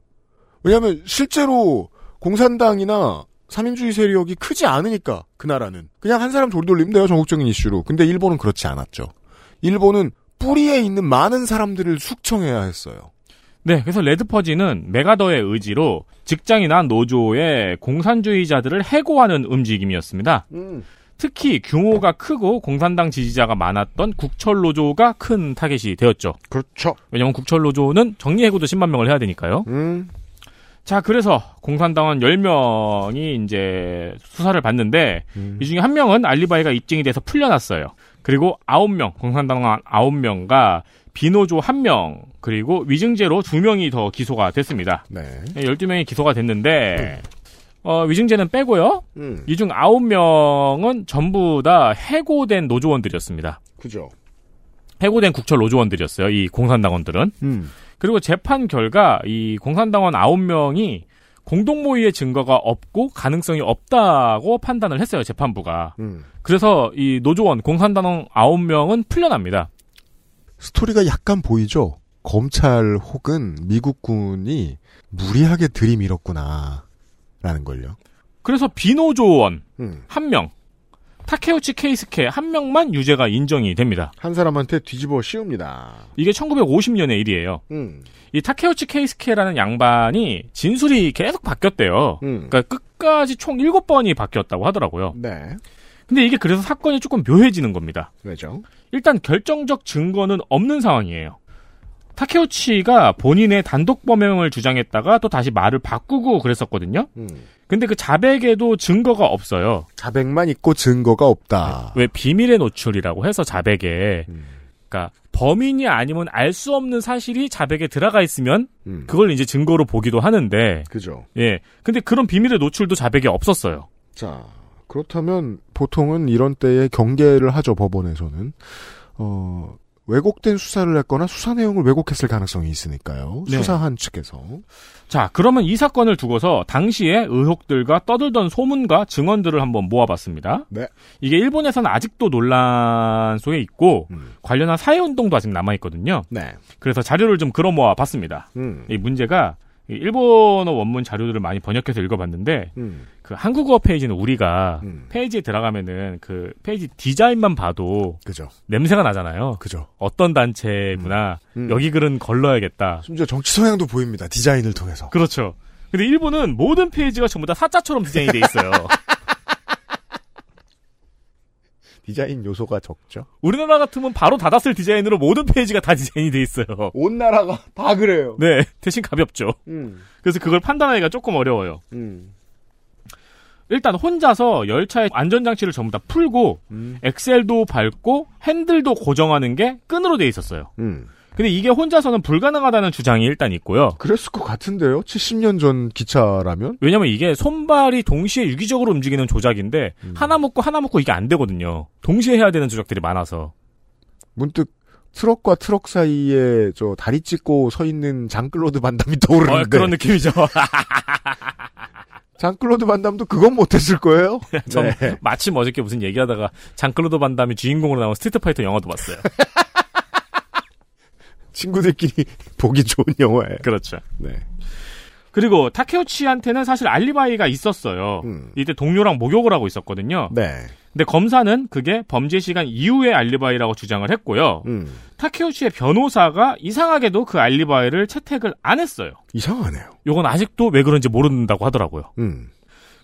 왜냐하면 실제로 공산당이나 삼인주의 세력이 크지 않으니까 그 나라는 그냥 한 사람 조리 돌리면 돼요, 전국적인 이슈로. 근데 일본은 그렇지 않았죠. 일본은 뿌리에 있는 많은 사람들을 숙청해야 했어요. 네, 그래서 레드퍼지는 메가더의 의지로 직장이나 노조의 공산주의자들을 해고하는 움직임이었습니다. 음. 특히 규모가 크고 공산당 지지자가 많았던 국철노조가 큰 타겟이 되었죠. 그렇죠. 왜냐하면 국철노조는 정리해고도 십만 명을 해야 되니까요. 음. 자, 그래서 공산당원 열 명이 이제 수사를 받는데 음. 이 중에 한 명은 알리바이가 입증이 돼서 풀려났어요. 그리고 아홉 명, 공산당원 아홉 명과 비노조 한 명, 그리고 위증죄로 두 명이 더 기소가 됐습니다. 네. 열두 명이 기소가 됐는데, 음. 어, 위증죄는 빼고요. 음. 이 중 아홉 명은 전부 다 해고된 노조원들이었습니다. 그죠. 해고된 국철 노조원들이었어요. 이 공산당원들은. 음. 그리고 재판 결과 이 공산당원 아홉 명이 공동모의의 증거가 없고 가능성이 없다고 판단을 했어요, 재판부가. 음. 그래서 이 노조원, 공산당원 아홉 명은 풀려납니다. 스토리가 약간 보이죠? 검찰 혹은 미국군이 무리하게 들이밀었구나라는 걸요. 그래서 비노조원 음. 한 명, 타케우치 케이스케 한 명만 유죄가 인정이 됩니다. 한 사람한테 뒤집어 씌웁니다. 이게 천구백오십 년의 일이에요. 음. 이 타케우치 케이스케라는 양반이 진술이 계속 바뀌었대요. 음. 그러니까 끝까지 총 일곱 번이 바뀌었다고 하더라고요. 네. 근데 이게 그래서 사건이 조금 묘해지는 겁니다. 왜죠? 일단 결정적 증거는 없는 상황이에요. 타케우치가 본인의 단독 범행을 주장했다가 또 다시 말을 바꾸고 그랬었거든요. 음. 근데 그 자백에도 증거가 없어요. 자백만 있고 증거가 없다. 왜 비밀의 노출이라고 해서 자백에 음. 그러니까 범인이 아니면 알 수 없는 사실이 자백에 들어가 있으면 음. 그걸 이제 증거로 보기도 하는데. 그죠. 예. 근데 그런 비밀의 노출도 자백에 없었어요. 자, 그렇다면 보통은 이런 때에 경계를 하죠, 법원에서는. 어, 왜곡된 수사를 했거나 수사 내용을 왜곡했을 가능성이 있으니까요. 네. 수사한 측에서. 자, 그러면 이 사건을 두고서 당시의 의혹들과 떠들던 소문과 증언들을 한번 모아봤습니다. 네. 이게 일본에서는 아직도 논란 속에 있고 음. 관련한 사회운동도 아직 남아있거든요. 네. 그래서 자료를 좀 걸어 모아봤습니다. 음. 이 문제가 일본어 원문 자료들을 많이 번역해서 읽어봤는데 음. 그 한국어 페이지는 우리가 음. 페이지에 들어가면은 그 페이지 디자인만 봐도 그죠. 냄새가 나잖아요. 그죠. 어떤 단체구나. 음. 음. 여기 글은 걸러야겠다. 심지어 정치 성향도 보입니다. 디자인을 통해서. 그렇죠. 근데 일본은 모든 페이지가 전부 다 사자처럼 디자인이 돼 있어요. 디자인 요소가 적죠. 우리나라 같으면 바로 닫았을 디자인으로 모든 페이지가 다 디자인이 돼 있어요. 온 나라가 다 그래요. 네. 대신 가볍죠. 음. 그래서 그걸 판단하기가 조금 어려워요. 음. 일단 혼자서 열차의 안전장치를 전부 다 풀고 음. 엑셀도 밟고 핸들도 고정하는 게 끈으로 돼 있었어요. 음. 근데 이게 혼자서는 불가능하다는 주장이 일단 있고요. 그랬을 것 같은데요. 칠십 년 전 기차라면? 왜냐면 이게 손발이 동시에 유기적으로 움직이는 조작인데 음. 하나 먹고 하나 먹고 이게 안 되거든요. 동시에 해야 되는 조작들이 많아서. 문득 트럭과 트럭 사이에 저 다리 찢고 서 있는 장클로드 반담이 떠오르는데. 어, 그런 느낌이죠. 장클로드 반담도 그건 못했을 거예요. 전 네. 마침 어저께 무슨 얘기하다가 장클로드 반담이 주인공으로 나온 스트리트 파이터 영화도 봤어요. 친구들끼리 보기 좋은 영화예요. 그렇죠. 네. 그리고 타케우치한테는 사실 알리바이가 있었어요. 음. 이때 동료랑 목욕을 하고 있었거든요. 네. 근데 검사는 그게 범죄 시간 이후의 알리바이라고 주장을 했고요. 음. 타케우치의 변호사가 이상하게도 그 알리바이를 채택을 안 했어요. 이상하네요. 이건 아직도 왜 그런지 모른다고 하더라고요. 음.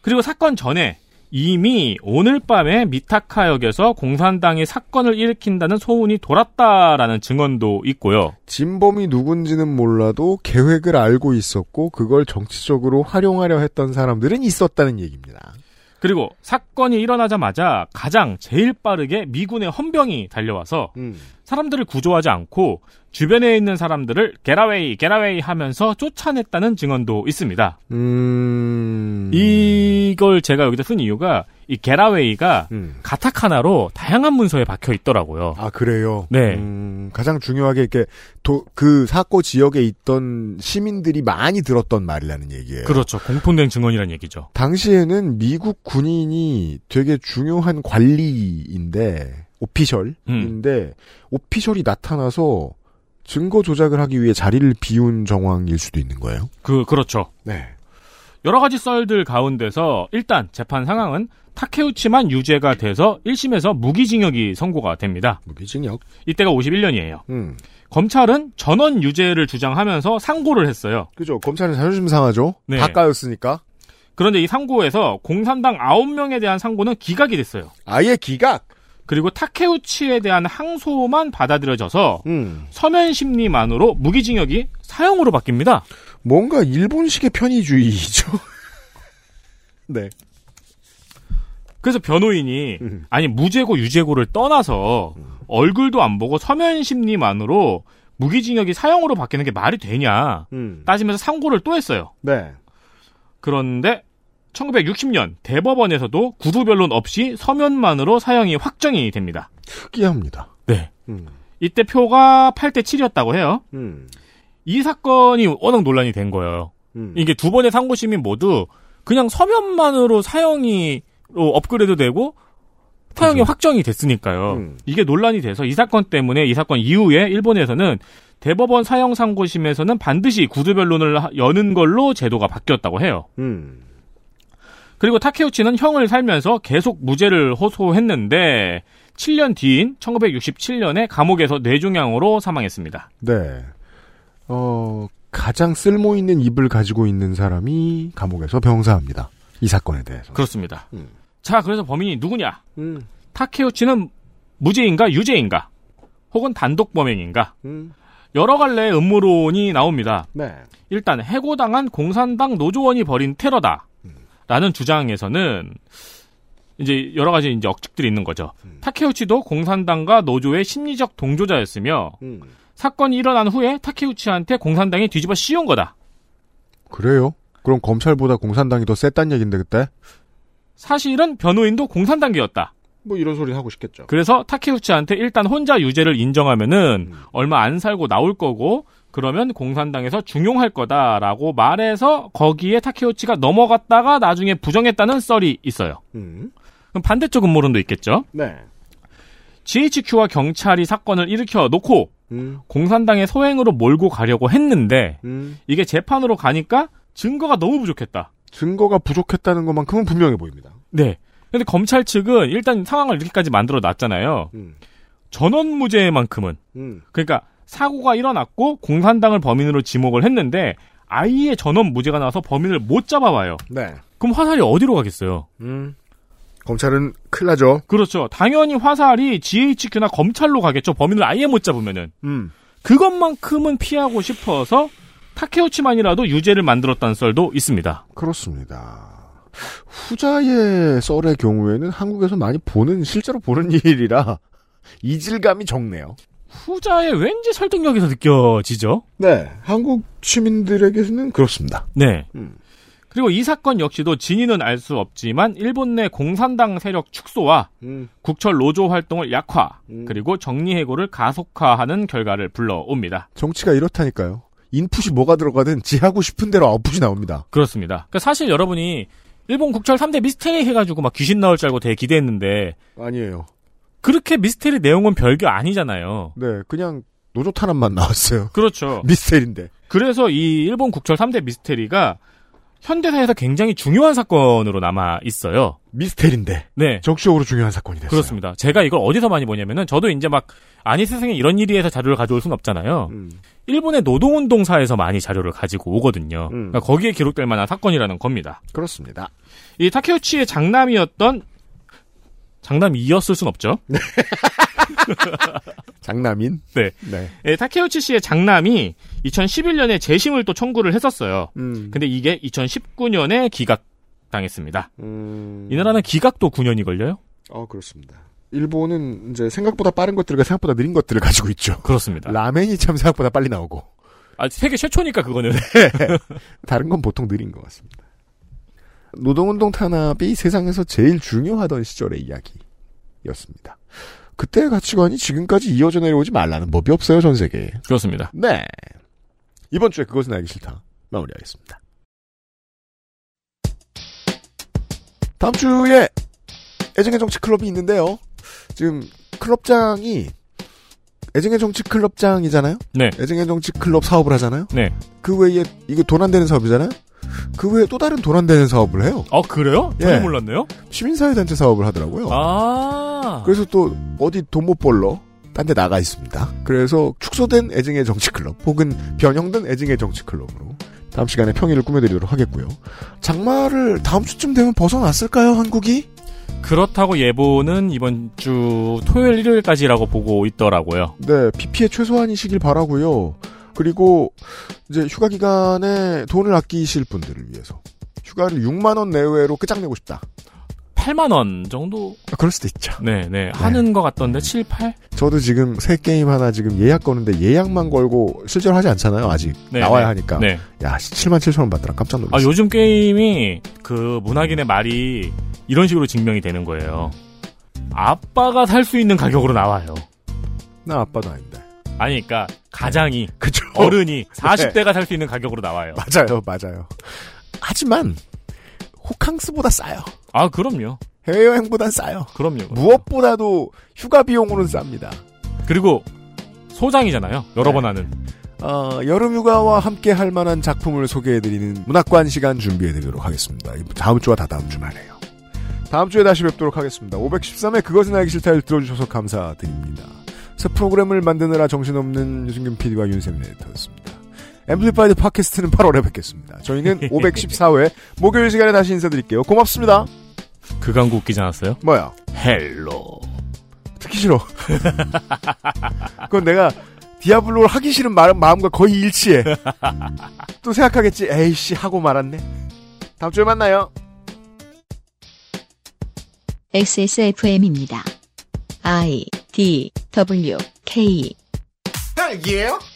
그리고 사건 전에 이미 오늘 밤에 미타카역에서 공산당이 사건을 일으킨다는 소문이 돌았다라는 증언도 있고요. 진범이 누군지는 몰라도 계획을 알고 있었고 그걸 정치적으로 활용하려 했던 사람들은 있었다는 얘기입니다. 그리고 사건이 일어나자마자 가장 제일 빠르게 미군의 헌병이 달려와서 음. 사람들을 구조하지 않고 주변에 있는 사람들을 겟아웨이 겟아웨이 하면서 쫓아냈다는 증언도 있습니다. 음... 이걸 제가 여기다 쓴 이유가 이 겟아웨이가 음. 가타카나로 다양한 문서에 박혀 있더라고요. 아 그래요? 네. 음, 가장 중요하게 이렇게 도, 그 사고 지역에 있던 시민들이 많이 들었던 말이라는 얘기예요. 그렇죠. 공통된 증언이란 얘기죠. 당시에는 미국 군인이 되게 중요한 관리인데 오피셜인데 음. 오피셜이 나타나서 증거 조작을 하기 위해 자리를 비운 정황일 수도 있는 거예요. 그 그렇죠. 네. 여러 가지 썰들 가운데서 일단 재판 상황은 타케우치만 유죄가 돼서 일 심에서 무기징역이 선고가 됩니다. 무기징역. 이때가 오십일 년이에요. 음. 검찰은 전원 유죄를 주장하면서 상고를 했어요. 그죠. 검찰은 자존심 상하죠. 네. 다 까였으니까. 그런데 이 상고에서 공산당 아홉 명에 대한 상고는 기각이 됐어요. 아예 기각. 그리고 타케우치에 대한 항소만 받아들여져서 음. 서면 심리만으로 무기징역이 사형으로 바뀝니다. 뭔가 일본식의 편의주의죠. 네. 그래서 변호인이 음. 아니 무죄고 유죄고를 떠나서 음. 얼굴도 안 보고 서면 심리만으로 무기징역이 사형으로 바뀌는 게 말이 되냐 음. 따지면서 상고를 또 했어요. 네. 그런데 천구백육십 년 대법원에서도 구두 변론 없이 서면만으로 사형이 확정이 됩니다. 특이합니다. 네. 음. 이때 표가 팔 대 칠이었다고 해요. 음. 이 사건이 워낙 논란이 된 거예요. 음. 이게 두 번의 상고심이 모두 그냥 서면만으로 사형이 업그레이드 되고 사형이 그죠. 확정이 됐으니까요. 음. 이게 논란이 돼서 이 사건 때문에 이 사건 이후에 일본에서는 대법원 사형선고심에서는 반드시 구두변론을 여는 걸로 제도가 바뀌었다고 해요. 음. 그리고 타케우치는 형을 살면서 계속 무죄를 호소했는데 칠 년 뒤인 천구백육십칠 년에 감옥에서 뇌종양으로 사망했습니다. 네. 어, 가장 쓸모있는 입을 가지고 있는 사람이 감옥에서 병사합니다. 이 사건에 대해서. 그렇습니다. 음. 자, 그래서 범인이 누구냐? 음. 타케우치는 무죄인가 유죄인가? 혹은 단독 범행인가? 음. 여러 갈래의 음모론이 나옵니다. 네. 일단 해고당한 공산당 노조원이 벌인 테러다. 라는 주장에서는 이제 여러 가지 이제 억측들이 있는 거죠. 음. 타케우치도 공산당과 노조의 심리적 동조자였으며 음. 사건이 일어난 후에 타케우치한테 공산당이 뒤집어 씌운 거다. 그래요? 그럼 검찰보다 공산당이 더 셌단 얘긴데 그때? 사실은 변호인도 공산당계였다. 뭐 이런 소리 하고 싶겠죠. 그래서 타케우치한테 일단 혼자 유죄를 인정하면은 음. 얼마 안 살고 나올 거고 그러면 공산당에서 중용할 거다라고 말해서 거기에 타케우치가 넘어갔다가 나중에 부정했다는 썰이 있어요. 음. 그럼 반대쪽 음모론도 있겠죠. 네. 지에이치큐와 경찰이 사건을 일으켜 놓고 음. 공산당의 소행으로 몰고 가려고 했는데 음. 이게 재판으로 가니까 증거가 너무 부족했다. 증거가 부족했다는 것만큼은 분명해 보입니다. 네. 근데 검찰 측은 일단 상황을 이렇게까지 만들어 놨잖아요. 음. 전원 무죄만큼은. 음. 그러니까 사고가 일어났고 공산당을 범인으로 지목을 했는데 아예 전원 무죄가 나와서 범인을 못 잡아와요. 네. 그럼 화살이 어디로 가겠어요? 음. 검찰은 큰일 나죠. 그렇죠. 당연히 화살이 지에이치큐나 검찰로 가겠죠. 범인을 아예 못 잡으면은. 음. 그것만큼은 피하고 싶어서 타케우치만이라도 유죄를 만들었다는 썰도 있습니다. 그렇습니다. 후자의 썰의 경우에는 한국에서 많이 보는 실제로 보는 일이라 이질감이 적네요. 후자의 왠지 설득력에서 느껴지죠. 네, 한국 시민들에게는 그렇습니다. 네. 음. 그리고 이 사건 역시도 진위는 알 수 없지만 일본 내 공산당 세력 축소와 음. 국철 노조 활동을 약화 음. 그리고 정리해고를 가속화하는 결과를 불러옵니다. 정치가 이렇다니까요. 인풋이 뭐가 들어가든 지 하고 싶은 대로 아웃풋이 나옵니다. 그렇습니다. 그러니까 사실 여러분이 일본 국철 삼 대 미스테리 해가지고 막 귀신 나올 줄 알고 되게 기대했는데 아니에요. 그렇게 미스테리 내용은 별게 아니잖아요. 네, 그냥 노조 탄압만 나왔어요. 그렇죠. 미스테리인데. 그래서 이 일본 국철 삼 대 미스테리가 현대사에서 굉장히 중요한 사건으로 남아 있어요. 미스테리인데. 네. 적시적으로 중요한 사건이 됐어요. 그렇습니다. 제가 이걸 어디서 많이 보냐면은 저도 이제 막 아니 세상에 이런 일이 해서 자료를 가져올 순 없잖아요. 음. 일본의 노동운동사에서 많이 자료를 가지고 오거든요. 음. 그러니까 거기에 기록될 만한 사건이라는 겁니다. 그렇습니다. 이 타케우치의 장남이었던 장남이었을 순 없죠. 장남인? 네. 네. 네. 타케우치 씨의 장남이 이천십일 년에 재심을 또 청구를 했었어요. 음. 근데 이게 이천십구 년에 기각당했습니다. 음. 이 나라는 기각도 구 년이 걸려요? 어, 그렇습니다. 일본은 이제 생각보다 빠른 것들과 생각보다 느린 것들을 가지고 있죠. 그렇습니다. 라멘이 참 생각보다 빨리 나오고. 아, 세계 최초니까 그거는. 다른 건 보통 느린 것 같습니다. 노동운동 탄압이 세상에서 제일 중요하던 시절의 이야기였습니다. 그때의 가치관이 지금까지 이어져 내려오지 말라는 법이 없어요, 전 세계에. 그렇습니다. 네. 이번 주에 그것은 알기 싫다. 마무리하겠습니다. 다음 주에 애정의 정치 클럽이 있는데요. 지금 클럽장이 애정의 정치 클럽장이잖아요. 네. 애정의 정치 클럽 사업을 하잖아요. 네. 그 외에 이거 돈 안 되는 사업이잖아요. 그 외에 또 다른 돈 안 되는 사업을 해요. 아, 그래요? 전혀 예. 몰랐네요. 시민사회단체 사업을 하더라고요. 아. 그래서 또 어디 돈 못 벌러 딴 데 나가 있습니다. 그래서 축소된 애증의 정치클럽 혹은 변형된 애증의 정치클럽으로 다음 시간에 평일을 꾸며드리도록 하겠고요. 장마를 다음 주쯤 되면 벗어났을까요, 한국이? 그렇다고 예보는 이번 주 토요일, 일요일까지라고 보고 있더라고요. 네, 비 피해 최소한이시길 바라고요. 그리고 이제 휴가 기간에 돈을 아끼실 분들을 위해서 휴가를 육만 원 내외로 끝장내고 싶다. 팔만 원 정도? 아, 그럴 수도 있죠. 네네. 네. 하는 것 같던데 칠, 팔? 저도 지금 새 게임 하나 지금 예약 거는데 예약만 걸고 실제로 하지 않잖아요. 아직 네네. 나와야 하니까. 네. 야, 칠만 칠천 원 받더라. 깜짝 놀랐어요. 아, 요즘 게임이 그 문학인의 말이 이런 식으로 증명이 되는 거예요. 아빠가 살 수 있는 가격으로 나와요. 나 아빠도 아닌데. 아니, 그러니까 가장이, 그쵸. 어른이 사십 대가 살 수 있는 가격으로 나와요. 맞아요, 맞아요. 하지만 호캉스보다 싸요. 아, 그럼요. 해외여행보단 싸요. 그럼요. 그럼요. 무엇보다도 휴가 비용으로는 쌉니다. 그리고 소장이잖아요. 여러 네. 번 하는. 어, 여름휴가와 함께 할 만한 작품을 소개해드리는 문학관 시간 준비해드리도록 하겠습니다. 다음 주와 다다음 주말에요. 다음 주에 다시 뵙도록 하겠습니다. 오백십삼 회 그것은 알기 싫다를 들어주셔서 감사드립니다. 새 프로그램을 만드느라 정신없는 유승균 피디와 윤세민 에디터였습니다. 앰플리파이드 팟캐스트는 팔월에 뵙겠습니다. 저희는 오백십사 회 목요일 시간에 다시 인사드릴게요. 고맙습니다. 그 광고 웃기지 않았어요? 뭐야? 헬로. 듣기 싫어. 그건 내가 디아블로를 하기 싫은 마음과 거의 일치해. 또 생각하겠지. 에이씨 하고 말았네. 다음 주에 만나요. 엑스에스에프엠입니다. I, D, W, K. 헬, yeah.